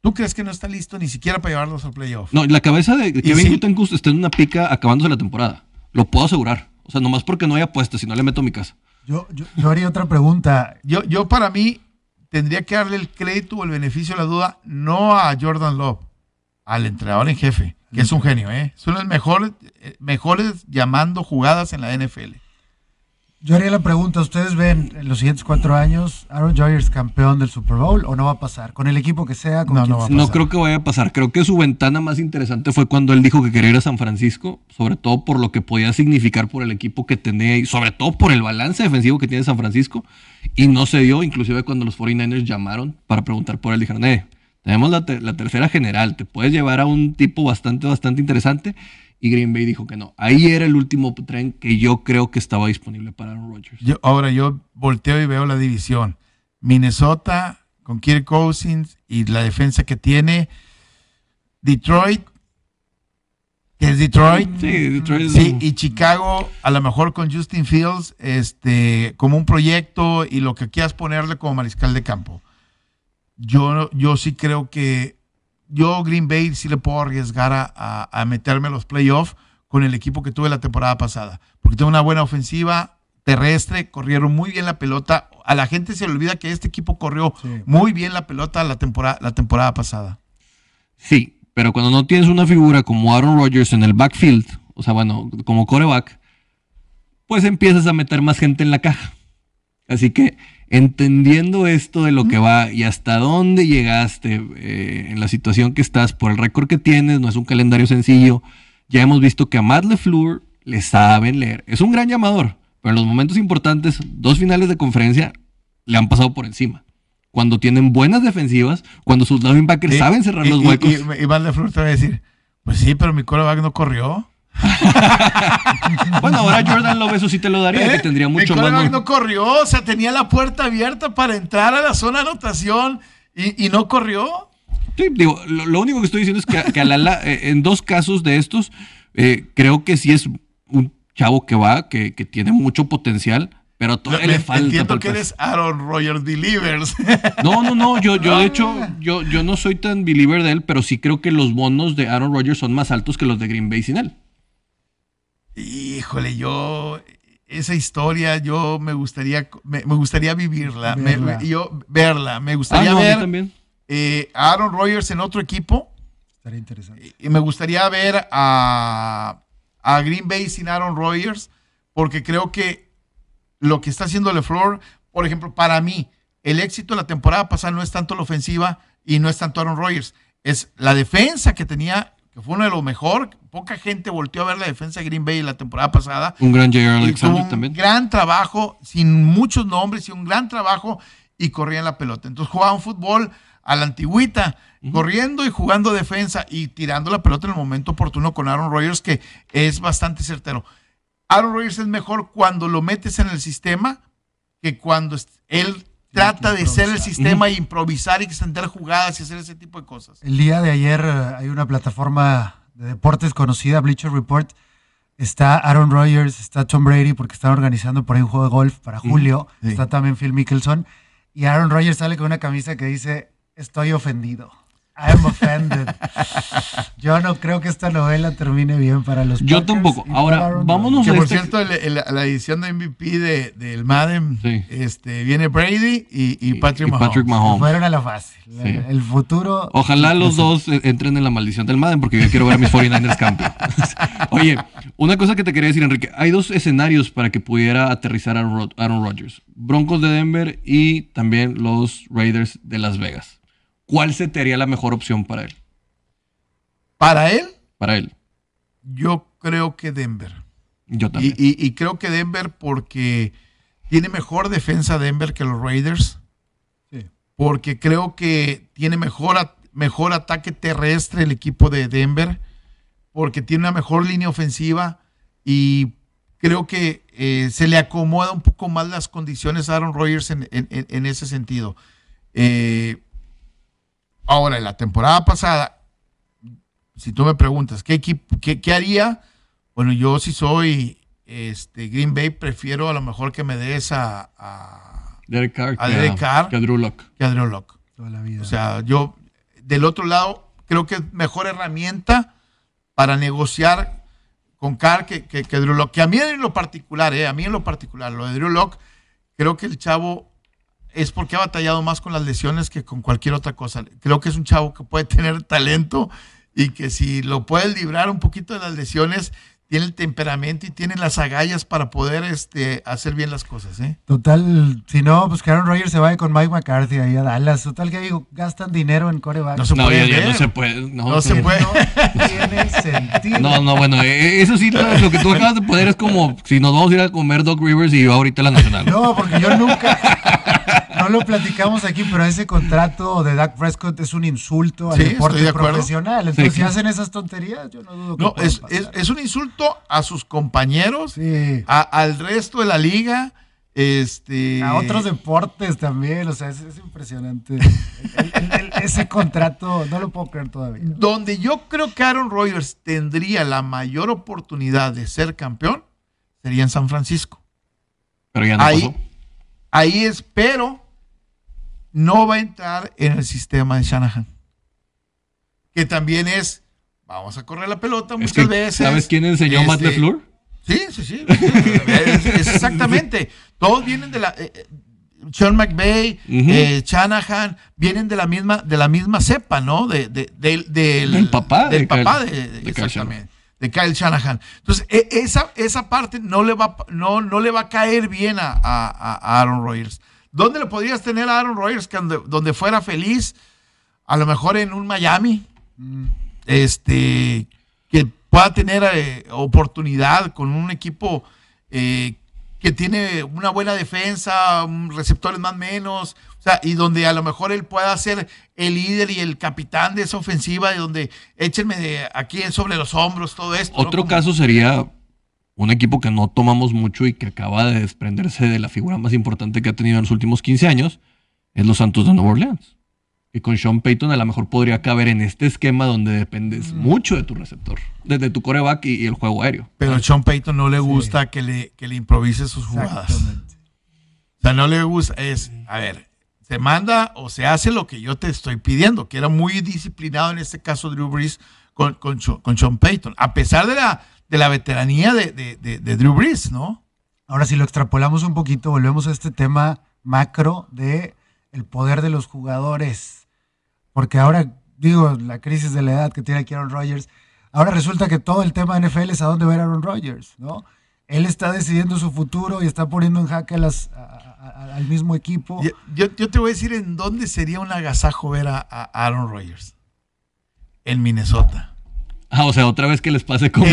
¿Tú crees que no está listo ni siquiera para llevarlos a playoffs? No, la cabeza de Kevin Gutenkus sí? está en una pica acabándose la temporada. Lo puedo asegurar. O sea, nomás porque no hay apuestas, si no le meto mi casa. Yo, yo, yo haría otra pregunta. Yo, yo para mí tendría que darle el crédito o el beneficio de la duda no a Jordan Love, al entrenador en jefe, que es un genio, ¿eh? Es uno de los mejores, mejores llamando jugadas en la N F L. Yo haría la pregunta, ¿ustedes ven en los siguientes cuatro años Aaron Rodgers campeón del Super Bowl o no va a pasar? Con el equipo que sea, con no, quien no, va sea. A pasar. No creo que vaya a pasar. Creo que su ventana más interesante fue cuando él dijo que quería ir a San Francisco, sobre todo por lo que podía significar por el equipo que tenía y sobre todo por el balance defensivo que tiene San Francisco. Y no se dio, inclusive cuando los forty-niners llamaron para preguntar por él, dijeron, eh, tenemos la, te- la tercera general, te puedes llevar a un tipo bastante, bastante interesante. Y Green Bay dijo que no. Ahí era el último tren que yo creo que estaba disponible para Aaron Rodgers. Yo, ahora yo volteo y veo la división. Minnesota con Kirk Cousins y la defensa que tiene. Detroit. ¿Qué es Detroit? Sí, Detroit. Sí, y Chicago a lo mejor con Justin Fields este, como un proyecto y lo que quieras ponerle como mariscal de campo. Yo, yo sí creo que yo Green Bay sí le puedo arriesgar a, a, a meterme a los playoffs con el equipo que tuve la temporada pasada, porque tengo una buena ofensiva terrestre, corrieron muy bien la pelota, a la gente se le olvida que este equipo corrió sí. muy bien la pelota la temporada, la temporada pasada. Sí, pero cuando no tienes una figura como Aaron Rodgers en el backfield, o sea, bueno, como quarterback, pues empiezas a meter más gente en la caja. Así que entendiendo esto de lo que va y hasta dónde llegaste eh, en la situación que estás por el récord que tienes, no es un calendario sencillo, ya hemos visto que a Matt LaFleur le saben leer, es un gran llamador, pero en los momentos importantes, dos finales de conferencia le han pasado por encima. Cuando tienen buenas defensivas, cuando sus linebackers eh, saben cerrar eh, los huecos. Y, y, y Matt LaFleur te va a decir, pues sí, pero mi quarterback no corrió. Bueno, ahora Jordan Love eso sí te lo daría, ¿Eh? que tendría mucho más. No... no corrió, o sea, tenía la puerta abierta para entrar a la zona de anotación y, y no corrió. Sí, digo, lo, lo único que estoy diciendo es que, que a la, la, en dos casos de estos, eh, creo que sí es un chavo que va, que, que tiene mucho potencial. Pero todavía le falta. Entiendo que eres Aaron Rodgers Believers. No, no, no. Yo, yo de hecho, yo, yo no soy tan believer de él, pero sí creo que los bonos de Aaron Rodgers son más altos que los de Green Bay sin él. Híjole, yo esa historia yo me gustaría me, me gustaría vivirla, verla. Me, yo verla, me gustaría ah, no, ver también. Eh, a Aaron Rodgers en otro equipo. Estaría interesante. Y me gustaría ver a, a Green Bay sin Aaron Rodgers, porque creo que lo que está haciendo LaFleur, por ejemplo, para mí, el éxito de la temporada pasada no es tanto la ofensiva y no es tanto Aaron Rodgers, es la defensa que tenía, que fue uno de los mejores. Poca gente volteó a ver la defensa de Green Bay la temporada pasada. Un gran J R Alexander también. Un gran trabajo, sin muchos nombres, y un gran trabajo, y corrían la pelota. Entonces jugaban fútbol a la antigüita, uh-huh. corriendo y jugando defensa, y tirando la pelota en el momento oportuno con Aaron Rodgers, que es bastante certero. Aaron Rodgers es mejor cuando lo metes en el sistema, que cuando él... Trata de ser el sistema e improvisar y extender jugadas y hacer ese tipo de cosas. El día de ayer hay una plataforma de deportes conocida, Bleacher Report. Está Aaron Rodgers, está Tom Brady, porque están organizando por ahí un juego de golf para julio. Sí, sí. Está también Phil Mickelson. Y Aaron Rodgers sale con una camisa que dice, estoy ofendido. I'm offended. Yo no creo que esta novela termine bien para los Yo Packers tampoco. Ahora, vámonos. Que a por este... cierto, el, el, la edición de M V P de, del Madden, sí. este, viene Brady y, y, Patrick, y, y Mahomes. Patrick Mahomes. Fueron a la fácil. Sí. El, el futuro. Ojalá los dos entren en la maldición del Madden, porque yo quiero ver a mis forty-niners campeón. Oye, una cosa que te quería decir, Enrique. Hay dos escenarios para que pudiera aterrizar a Aaron Rodgers. Broncos de Denver y también los Raiders de Las Vegas. ¿Cuál se te haría la mejor opción para él? ¿Para él? Para él. Yo creo que Denver. Yo también. Y, y, y creo que Denver porque tiene mejor defensa Denver que los Raiders. Sí. Porque creo que tiene mejor, mejor ataque terrestre el equipo de Denver. Porque tiene una mejor línea ofensiva. Y creo que eh, se le acomoda un poco más las condiciones a Aaron Rodgers en, en, en ese sentido. Eh... Ahora, en la temporada pasada, si tú me preguntas, ¿qué, equipo, qué, qué haría? Bueno, yo si soy este, Green Bay, prefiero a lo mejor que me des a, a Derek Carr, a Derek Carr que a Drew Lock. Que a Drew Lock. Toda la vida. O sea, yo, del otro lado, creo que es mejor herramienta para negociar con Carr que, que, que Drew Lock. Que a mí en lo particular, eh, a mí en lo particular, lo de Drew Lock, creo que el chavo... es porque ha batallado más con las lesiones que con cualquier otra cosa. Creo que es un chavo que puede tener talento y que si lo puede librar un poquito de las lesiones, tiene el temperamento y tiene las agallas para poder este, hacer bien las cosas, ¿eh? Total, si no, pues que Aaron Rodgers se vaya con Mike McCarthy ahí a Dallas. Total, que digo, gastan dinero en coreback. No se no, puede. Yo, no se puede. No, no se puede. No tiene sentido. No, no, bueno, eso sí, lo que tú acabas de poner es como si nos vamos a ir a comer Doc Rivers y va ahorita a la Nacional. No, porque yo nunca... No lo platicamos aquí, pero ese contrato de Dak Prescott es un insulto al sí, deporte profesional. Entonces, sí, sí. si hacen esas tonterías, yo no dudo que no, es, es, es un insulto a sus compañeros, sí. a, al resto de la liga. Este... A otros deportes también, o sea, es, es impresionante. el, el, el, ese contrato, no lo puedo creer todavía. Donde yo creo que Aaron Rodgers tendría la mayor oportunidad de ser campeón sería en San Francisco. Pero ya no ahí, pasó. Ahí espero... no va a entrar en el sistema de Shanahan, que también es, vamos a correr la pelota muchas es que, veces. ¿Sabes quién enseñó este, Matt LaFleur? Sí, sí, sí. es, es exactamente. Todos vienen de la... Eh, Sean McVay, uh -huh. eh, Shanahan, vienen de la misma de la misma cepa, ¿no? De, de, de, de, del, del papá. Del de papá Kyle, de, de, de, exactamente, de Kyle Shanahan. Entonces, eh, esa, esa parte no le, va, no, no le va a caer bien a, a, a Aaron Rodgers. ¿Dónde lo podrías tener a Aaron Rodgers donde fuera feliz? A lo mejor en un Miami, este, que pueda tener eh, oportunidad con un equipo eh, que tiene una buena defensa, receptores más o menos, o sea, y donde a lo mejor él pueda ser el líder y el capitán de esa ofensiva, y donde échenme de aquí sobre los hombros todo esto. Otro ¿no? caso sería... un equipo que no tomamos mucho y que acaba de desprenderse de la figura más importante que ha tenido en los últimos quince años, es los Santos de Nueva Orleans. Y con Sean Payton a lo mejor podría caber en este esquema donde dependes mm. mucho de tu receptor, desde tu coreback y, y el juego aéreo. Pero a Sean Payton no le gusta sí. que, le, que le improvise sus jugadas. O sea, no le gusta, es, a ver, se manda o se hace lo que yo te estoy pidiendo, que era muy disciplinado en este caso Drew Brees con, con, con Sean Payton. A pesar de la... de la veteranía de, de, de, de Drew Brees, ¿no? Ahora, si lo extrapolamos un poquito, volvemos a este tema macro de el poder de los jugadores. Porque ahora, digo, la crisis de la edad que tiene aquí Aaron Rodgers, ahora resulta que todo el tema de N F L es a dónde va Aaron Rodgers, ¿no? Él está decidiendo su futuro y está poniendo en jaque a las, a, a, a, al mismo equipo. Yo, yo, yo te voy a decir en dónde sería un agasajo ver a, a Aaron Rodgers. En Minnesota. Ah, o sea, otra vez que les pase como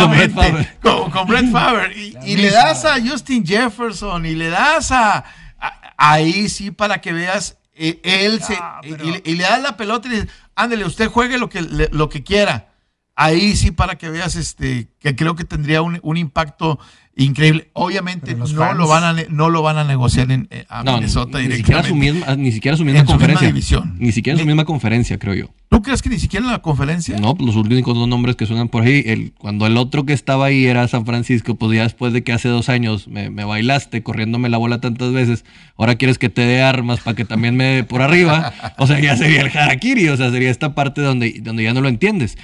con Brett Favre. Con, con Brett Favre. Y, y le das a Justin Jefferson y le das a... a ahí sí, para que veas, eh, él ah, se... Pero... Y, y le das la pelota y le dices, ándale, usted juegue lo que, le, lo que quiera. Ahí sí, para que veas, este, que creo que tendría un, un impacto increíble. Obviamente no, fans... lo van a, no lo van a negociar en, eh, a no, Minnesota ni, directamente. Ni siquiera su misma, ni siquiera su misma en conferencia. Su misma ni siquiera en su misma conferencia, creo yo. ¿Tú crees que ni siquiera en la conferencia? No, los únicos dos nombres que suenan por ahí, el, cuando el otro que estaba ahí era San Francisco, pues ya después de que hace dos años me, me bailaste corriéndome la bola tantas veces, ahora quieres que te dé armas para que también me dé por arriba, o sea, ya sería el harakiri, o sea, sería esta parte donde, donde ya no lo entiendes.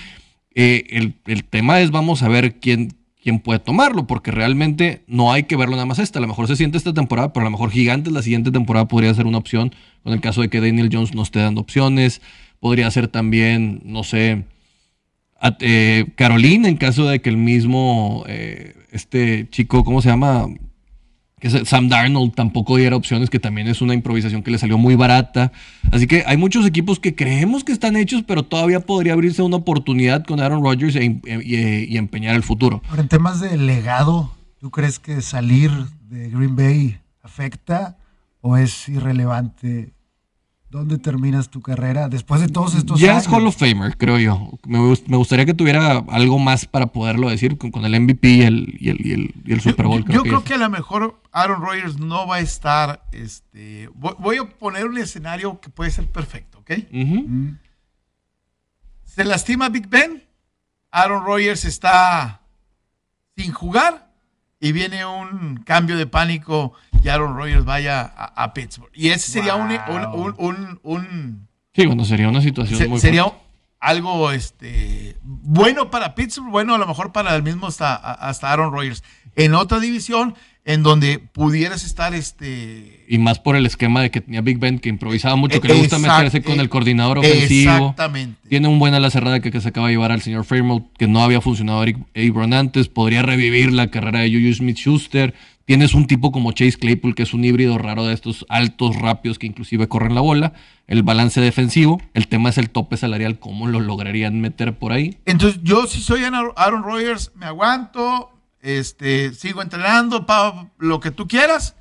Eh, el, el tema es, vamos a ver quién, quién puede tomarlo, porque realmente no hay que verlo nada más esta, a lo mejor se siente esta temporada, pero a lo mejor Gigantes la siguiente temporada podría ser una opción, con el caso de que Daniel Jones no esté dando opciones. Podría ser también, no sé, a, eh, Carolina, en caso de que el mismo, eh, este chico, ¿cómo se llama? Que Sam Darnold tampoco diera opciones, que también es una improvisación que le salió muy barata. Así que hay muchos equipos que creemos que están hechos, pero todavía podría abrirse una oportunidad con Aaron Rodgers e, e, e, y empeñar el futuro. Ahora, en temas de legado, ¿tú crees que salir de Green Bay afecta o es irrelevante? ¿Dónde terminas tu carrera después de todos estos años? Ya es Hall of Famer, creo yo. Me, me gustaría que tuviera algo más para poderlo decir con, con el M V P y el, y el, y el, y el Super Bowl. Yo, yo creo, creo que, que a lo mejor Aaron Rodgers no va a estar... Este, voy, voy a poner un escenario que puede ser perfecto, ¿ok? Uh-huh. Se lastima Big Ben. Aaron Rodgers está sin jugar. Y viene un cambio de pánico y Aaron Rodgers vaya a, a Pittsburgh. Y ese sería wow. un, un, un, un, un... Sí, bueno, sería una situación se, muy... Sería fuerte. algo este, bueno para Pittsburgh, bueno a lo mejor para el mismo hasta, hasta Aaron Rodgers. En otra división, en donde pudieras estar... este Y más por el esquema de que tenía Big Ben, que improvisaba mucho, que exact, le gusta meterse con el coordinador ofensivo. Exactamente. Tiene un buen ala cerrada que, que se acaba de llevar al señor Fairmouth, que no había funcionado Eric Ebron antes. Podría revivir la carrera de Juju Smith-Schuster. Tienes un tipo como Chase Claypool, que es un híbrido raro de estos altos rápidos que inclusive corren la bola. El balance defensivo. El tema es el tope salarial. ¿Cómo lo lograrían meter por ahí? Entonces, yo si soy Aaron Rodgers, me aguanto, este, sigo entrenando, pa, lo que tú quieras.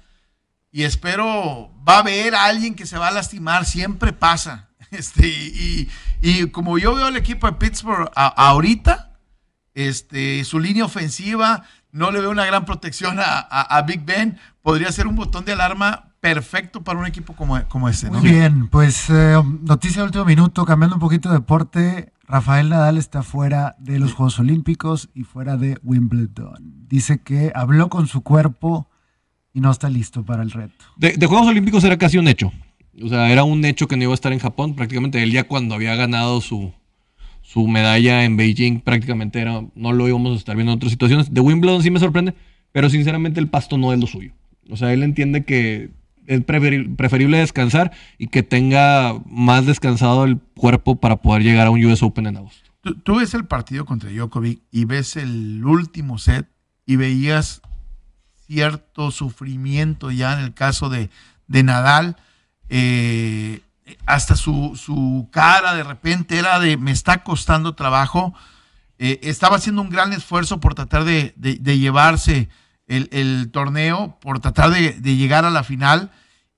Y espero, va a haber a alguien que se va a lastimar. Siempre pasa. Este, y, y como yo veo al equipo de Pittsburgh a, ahorita, este, su línea ofensiva... No le veo una gran protección a, a, a Big Ben. Podría ser un botón de alarma perfecto para un equipo como, como este, ¿no? Muy bien, pues eh, noticia de último minuto, cambiando un poquito de deporte. Rafael Nadal está fuera de los Juegos Olímpicos y fuera de Wimbledon. Dice que habló con su cuerpo y no está listo para el reto. De, de Juegos Olímpicos era casi un hecho. O sea, era un hecho que no iba a estar en Japón. Prácticamente él ya cuando había ganado su... Su medalla en Beijing prácticamente era, no lo íbamos a estar viendo en otras situaciones. De Wimbledon sí me sorprende, pero sinceramente el pasto no es lo suyo. O sea, él entiende que es preferible descansar y que tenga más descansado el cuerpo para poder llegar a un U S Open en agosto. Tú, tú ves el partido contra Djokovic y ves el último set y veías cierto sufrimiento ya en el caso de, de Nadal. Eh... Hasta su, su cara de repente era de me está costando trabajo. Eh, estaba haciendo un gran esfuerzo por tratar de, de, de llevarse el, el torneo, por tratar de, de llegar a la final.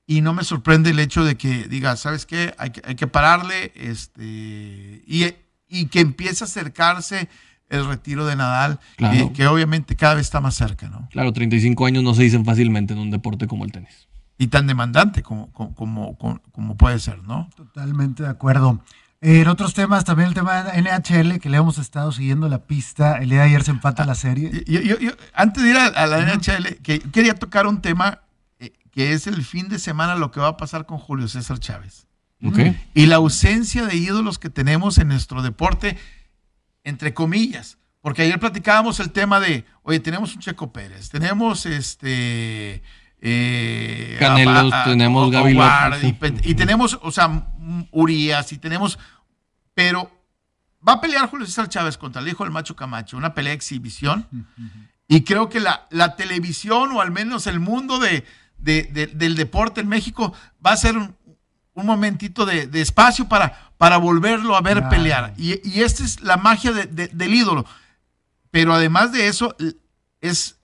Y no me sorprende el hecho de que diga, ¿sabes qué? Hay que, hay que pararle. Este, y, y que empiece a acercarse el retiro de Nadal, claro. eh, que obviamente cada vez está más cerca, ¿no? Claro, treinta y cinco años no se dicen fácilmente en un deporte como el tenis. Y tan demandante como, como, como, como puede ser, ¿no? Totalmente de acuerdo. En otros temas, también el tema de N H L, que le hemos estado siguiendo la pista. El día de ayer se empata ah, la serie. Yo, yo, yo, antes de ir a, a la N H L, que quería tocar un tema eh, que es el fin de semana, lo que va a pasar con Julio César Chávez. Okay. Y la ausencia de ídolos que tenemos en nuestro deporte, entre comillas. Porque ayer platicábamos el tema de, oye, tenemos un Checo Pérez, tenemos este... Eh, Canelos, a, a, tenemos o, Gaby López y, y tenemos, o sea, Urías y tenemos, pero va a pelear Julio César Chávez contra el hijo del Macho Camacho, una pelea de exhibición. Uh-huh. Y creo que la, la televisión o al menos el mundo de, de, de, del deporte en México va a ser un, un momentito de, de espacio para, para volverlo a ver claro. pelear y, y esta es la magia de, de, del ídolo, pero además de eso es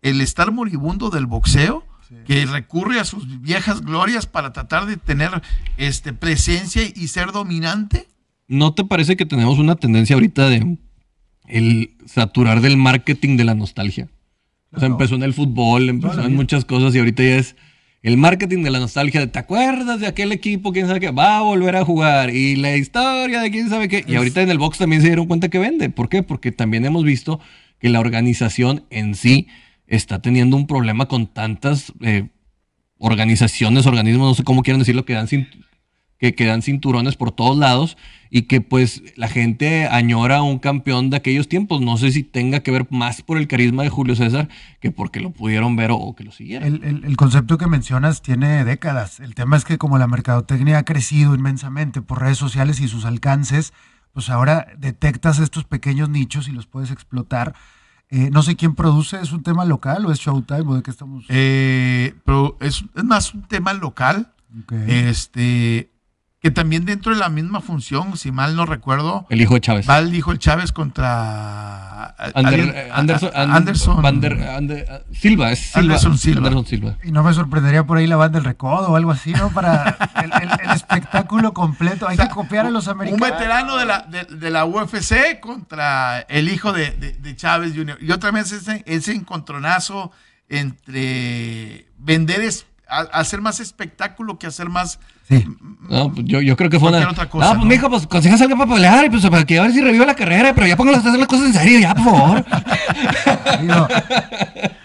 el estar moribundo del boxeo, que recurre a sus viejas glorias para tratar de tener este, presencia y ser dominante. ¿No te parece que tenemos una tendencia ahorita de el saturar del marketing de la nostalgia? Claro. O sea, empezó en el fútbol, empezó vale, en muchas cosas y ahorita ya es el marketing de la nostalgia. De, ¿te acuerdas de aquel equipo? ¿Quién sabe qué? Va a volver a jugar. Y la historia de quién sabe qué. Y ahorita en el box también se dieron cuenta que vende. ¿Por qué? Porque también hemos visto que la organización en sí está teniendo un problema con tantas eh, organizaciones, organismos, no sé cómo quieran decirlo, que dan, que, que dan cinturones por todos lados y que pues la gente añora un campeón de aquellos tiempos. No sé si tenga que ver más por el carisma de Julio César que porque lo pudieron ver o, o que lo siguieron. El, el, el concepto que mencionas tiene décadas. El tema es que como la mercadotecnia ha crecido inmensamente por redes sociales y sus alcances, pues ahora detectas estos pequeños nichos y los puedes explotar. Eh, no sé quién produce, ¿es un tema local o es Showtime o de qué estamos? Eh, pero es, es más un tema local, okay. este que también dentro de la misma función, si mal no recuerdo... El hijo de Chávez. Va el hijo de Chávez contra... Ander, Anderson, Anderson, Anderson, Anderson Silva, es Silva. Anderson Silva. Anderson Silva. Y no me sorprendería por ahí la banda del recodo o algo así, ¿no? Para el, el, el espectáculo completo. Hay o sea, que copiar a los americanos. Un veterano de la, de, de la U F C contra el hijo de, de, de Chávez junior Y otra vez ese, ese encontronazo entre vender es, a, hacer más espectáculo que hacer más... Sí. No, pues yo, yo creo que fue una... otra cosa, no, pues, ¿no? Mijo, pues consejas algo para pelear y pues para que a ver si reviva la carrera, pero ya pongan las, las cosas en serio, ya, por favor. Digo,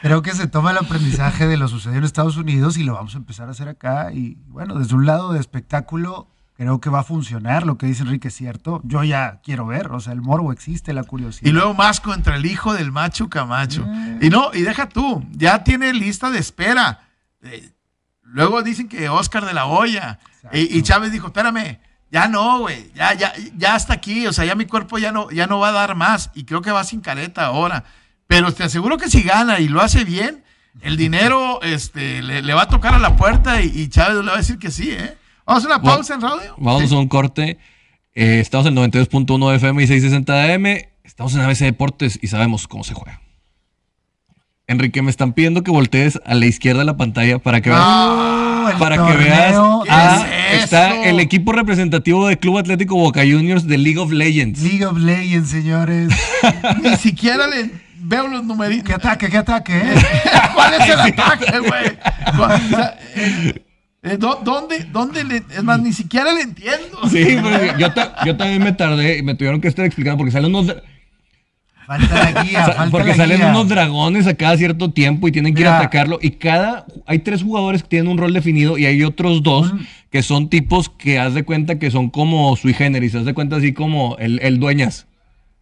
creo que se toma el aprendizaje de lo sucedido en Estados Unidos y lo vamos a empezar a hacer acá. Y bueno, desde un lado de espectáculo creo que va a funcionar, lo que dice Enrique es cierto. Yo ya quiero ver, o sea, el morbo existe, la curiosidad. Y luego más contra el hijo del Macho Camacho. Eh. Y no, y deja tú, ya tiene lista de espera. Eh, luego dicen que Oscar de la Hoya. Y, y Chávez dijo, espérame, ya no, güey, ya, ya, ya hasta aquí, o sea, ya mi cuerpo ya no, ya no va a dar más. Y creo que va sin careta ahora. Pero te aseguro que si gana y lo hace bien, el dinero este, le, le va a tocar a la puerta y, y Chávez le va a decir que sí, ¿eh? Vamos a una pausa bueno, en radio. Vamos sí. a un corte. Eh, estamos en noventa y dos punto uno F M y seiscientos sesenta A M. Estamos en A B C Deportes y sabemos cómo se juega. Enrique, me están pidiendo que voltees a la izquierda de la pantalla para que veas. Oh, para torneo, que veas. Ah, es está el equipo representativo del Club Atlético Boca Juniors de League of Legends. League of Legends, señores. Ni siquiera le. Veo los numeritos. ¿Qué ataque? ¿Qué ataque? Eh? ¿Cuál es el ataque, güey? O sea, eh, eh, ¿Dónde? ¿Dónde? Le, es más, ni siquiera le entiendo. Sí, pero yo, ta, yo también me tardé y me tuvieron que estar explicando porque salen unos... Falta la guía, falta Porque la salen guía. unos dragones a cada cierto tiempo y tienen que Mira. ir a atacarlo. Y cada... Hay tres jugadores que tienen un rol definido y hay otros dos mm. que son tipos que haz de cuenta que son como sui generis. Haz de cuenta así como el, el Dueñas.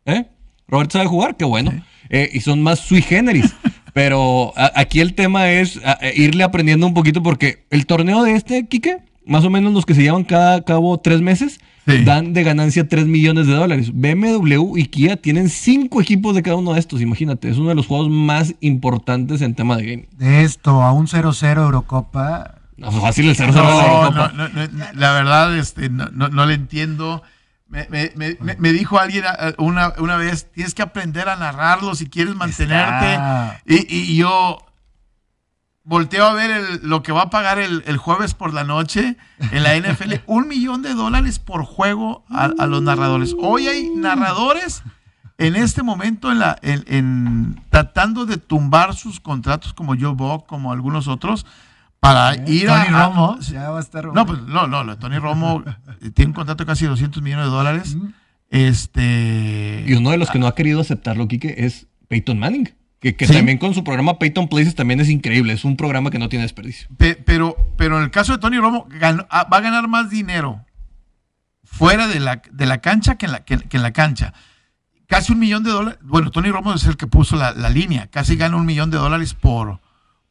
¿Eh? Robert sabe jugar, qué bueno. Sí. Eh, y son más sui generis. Pero a, aquí el tema es a, a irle aprendiendo un poquito porque el torneo de este, Quique, más o menos los que se llevan cada cabo tres meses, sí. dan de ganancia tres millones de dólares. B M W y Kia tienen cinco equipos de cada uno de estos, imagínate. Es uno de los juegos más importantes en tema de gaming. De esto, a un cero cero Eurocopa. No, fácil el cero cero no, Eurocopa. No, no, no, la verdad, este, no, no, no le entiendo... Me, me, me, me dijo alguien una, una vez, tienes que aprender a narrarlo si quieres mantenerte. Y, y yo volteo a ver el, lo que va a pagar el, el jueves por la noche en la N F L. Un millón de dólares por juego a, a los narradores. Hoy hay narradores en este momento en la, en, en, tratando de tumbar sus contratos como Joe Buck, como algunos otros. Para ¿Eh? ir Tony a... Romo. Ya va a estar no, pues, no, no, Tony Romo tiene un contrato de casi doscientos millones de dólares. Mm. Este... Y uno de los que no ha querido aceptarlo, Quique, es Peyton Manning. Que, que ¿Sí? también con su programa Peyton Places también es increíble. Es un programa que no tiene desperdicio. Pe pero, pero en el caso de Tony Romo, ganó, va a ganar más dinero fuera de la, de la cancha que en la, que, que en la cancha. Casi un millón de dólares. Bueno, Tony Romo es el que puso la, la línea. Casi gana un millón de dólares por...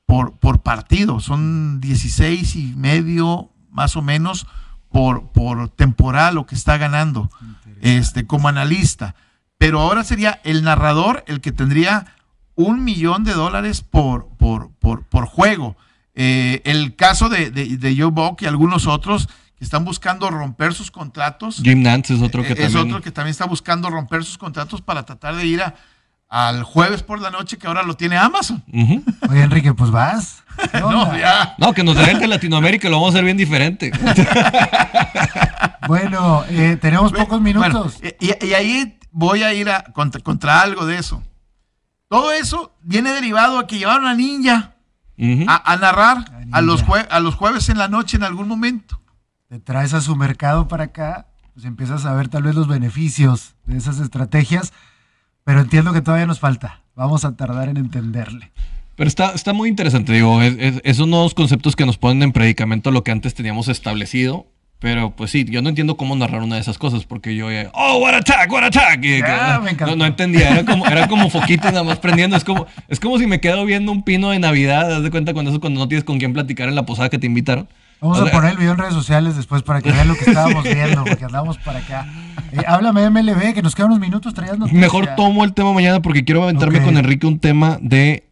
Por, por partido, son dieciséis y medio más o menos por, por temporada lo que está ganando este, como analista, pero ahora sería el narrador el que tendría un millón de dólares por, por, por, por juego. Eh, el caso de, de, de Joe Buck y algunos otros que están buscando romper sus contratos. Jim Nantz es otro que, es también... otro que también está buscando romper sus contratos para tratar de ir a al jueves por la noche, que ahora lo tiene Amazon. Uh-huh. Oye, Enrique, pues vas. No, ya. No, que nos dejen en Latinoamérica, lo vamos a hacer bien diferente. Bueno, eh, tenemos bueno, pocos minutos. Bueno, y, y ahí voy a ir a, contra, contra algo de eso. Todo eso viene derivado a que llevaron a Ninja uh-huh. a, a narrar a, ninja. A, los jue, a los jueves en la noche en algún momento. Te traes a su mercado para acá, pues empiezas a ver tal vez los beneficios de esas estrategias. Pero entiendo que todavía nos falta. Vamos a tardar en entenderle. Pero está, está muy interesante. Digo, es, es, esos nuevos conceptos que nos ponen en predicamento lo que antes teníamos establecido. Pero pues sí, yo no entiendo cómo narrar una de esas cosas. Porque yo, eh, oh, what attack, what attack. Yeah, no, me encantó. No, no entendía. Era como, era como foquito nada más prendiendo. Es como, es como si me quedo viendo un pino de Navidad. Haz de cuenta cuando, eso, cuando no tienes con quién platicar en la posada que te invitaron. Vamos o sea, a poner el video en redes sociales después para que vean lo que estábamos viendo, porque andamos para acá. Eh, háblame de M L B, que nos quedan unos minutos, traías noticias. Mejor tomo el tema mañana porque quiero aventarme okay. con Enrique un tema de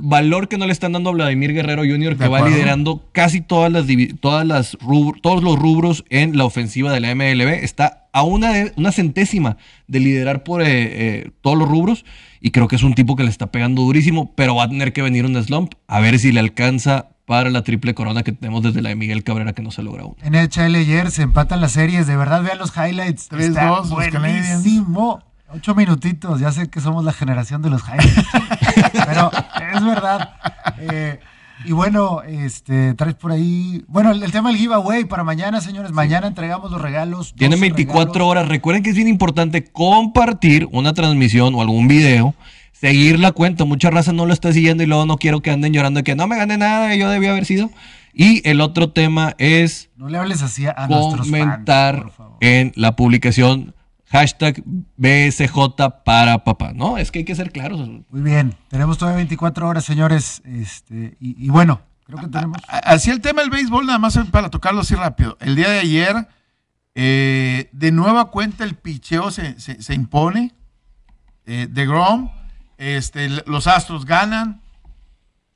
valor que no le están dando a Vladimir Guerrero junior, que va liderando casi todas las, todas las rubro, todos los rubros en la ofensiva de la M L B. Está a una, de, una centésima de liderar por eh, eh, todos los rubros y creo que es un tipo que le está pegando durísimo, pero va a tener que venir un slump a ver si le alcanza para la triple corona que tenemos desde la de Miguel Cabrera que no se logra aún. N H L ayer se empatan las series, de verdad vean los highlights. tres dos, buenísimo. Ocho minutitos, ya sé que somos la generación de los highlights, pero es verdad. Eh, y bueno, este traes por ahí... Bueno, el, el tema del giveaway para mañana, señores. Mañana entregamos los regalos. Tienen veinticuatro horas. Recuerden que es bien importante compartir una transmisión o algún video. Seguir la cuenta, mucha raza no lo está siguiendo y luego no quiero que anden llorando de que no me gané nada, yo debía haber sido. Y el otro tema es no le hables así a comentar fans, por favor, en la publicación hashtag B S J para papá, ¿no? Es que hay que ser claros. Muy bien, tenemos todavía veinticuatro horas, señores, este y, y bueno, creo que tenemos... Así el tema del béisbol, nada más para tocarlo así rápido. El día de ayer, eh, de nueva cuenta el picheo se, se, se impone, eh, DeGrom, este, los Astros ganan,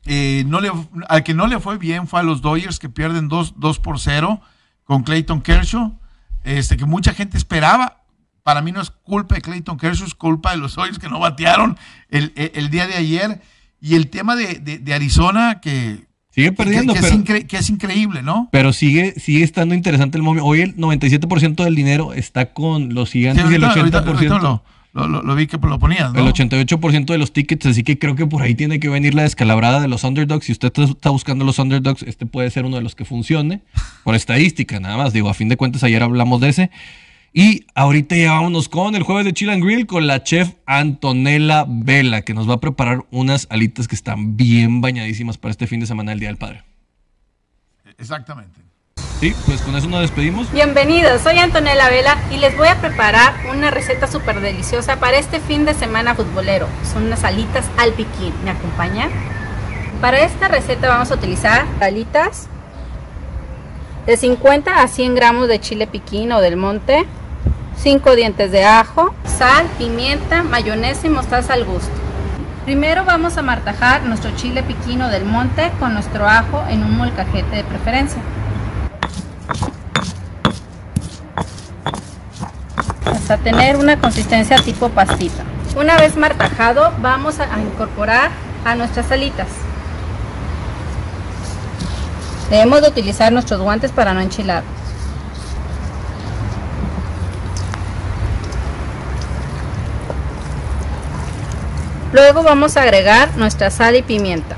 eh, no le, al que no le fue bien fue a los Dodgers, que pierden dos por cero con Clayton Kershaw, este, que mucha gente esperaba. Para mí no es culpa de Clayton Kershaw, es culpa de los Dodgers que no batearon el, el, el día de ayer. Y el tema de, de, de Arizona que sigue perdiendo, que, que, pero, es incre, que es increíble, ¿no? Pero sigue sigue estando interesante el momento. Hoy el noventa y siete por ciento del dinero está con los Gigantes, sí, y el ochenta por ciento. Ahorita, ahorita lo, lo, lo, lo vi que lo ponías, ¿no? El ochenta y ocho por ciento de los tickets, así que creo que por ahí tiene que venir la descalabrada de los underdogs. Si usted está buscando los underdogs, este puede ser uno de los que funcione, por estadística nada más. Digo, a fin de cuentas ayer hablamos de ese. Y ahorita ya vámonos con el jueves de Chill and Grill con la chef Antonella Vela, que nos va a preparar unas alitas que están bien bañadísimas para este fin de semana del Día del Padre. Exactamente. Sí, pues con eso nos despedimos. Bienvenidos, soy Antonella Vela y les voy a preparar una receta súper deliciosa para este fin de semana futbolero. Son unas alitas al piquín. ¿Me acompañan? Para esta receta vamos a utilizar alitas de cincuenta a cien gramos de chile piquín o del monte, cinco dientes de ajo, sal, pimienta, mayonesa y mostaza al gusto. Primero vamos a martajar nuestro chile piquín o del monte con nuestro ajo en un molcajete de preferencia. Hasta tener una consistencia tipo pastita. Una vez martajado vamos a incorporar a nuestras alitas. Debemos de utilizar nuestros guantes para no enchilarnos. Luego vamos a agregar nuestra sal y pimienta.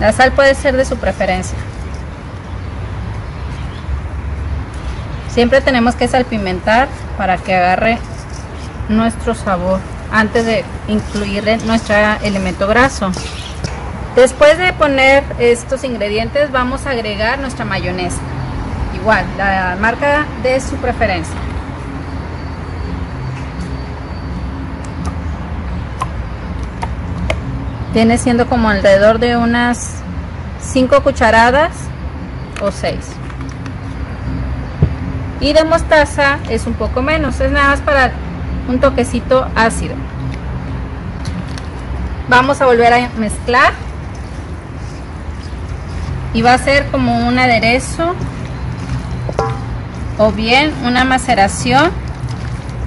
La sal puede ser de su preferencia. Siempre tenemos que salpimentar para que agarre nuestro sabor antes de incluirle nuestro elemento graso. Después de poner estos ingredientes vamos a agregar nuestra mayonesa. Igual, la marca de su preferencia. Viene siendo como alrededor de unas cinco cucharadas o seis. Y de mostaza es un poco menos, es nada más para un toquecito ácido. Vamos a volver a mezclar. Y va a ser como un aderezo o bien una maceración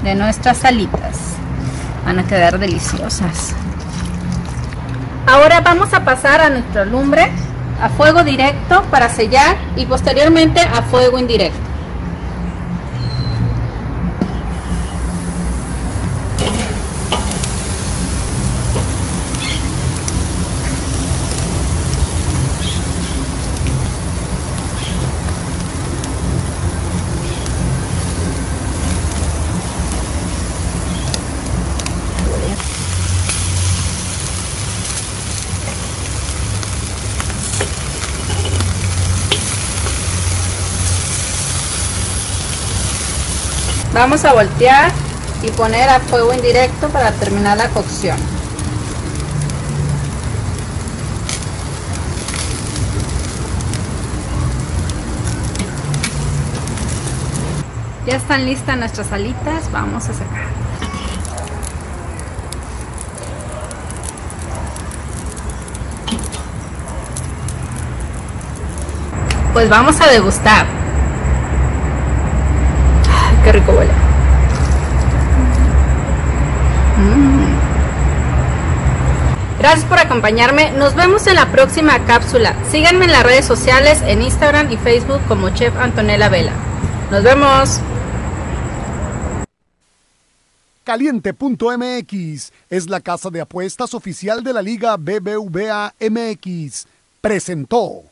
de nuestras alitas. Van a quedar deliciosas. Ahora vamos a pasar a nuestra lumbre a fuego directo para sellar y posteriormente a fuego indirecto. Vamos a voltear y poner a fuego indirecto para terminar la cocción. Ya están listas nuestras alitas, vamos a sacar. Pues vamos a degustar. Qué rico huele. Mm. Gracias por acompañarme. Nos vemos en la próxima cápsula. Síganme en las redes sociales, en Instagram y Facebook como Chef Antonella Vela. Nos vemos. Caliente punto m x es la casa de apuestas oficial de la Liga B B V A M X. Presentó.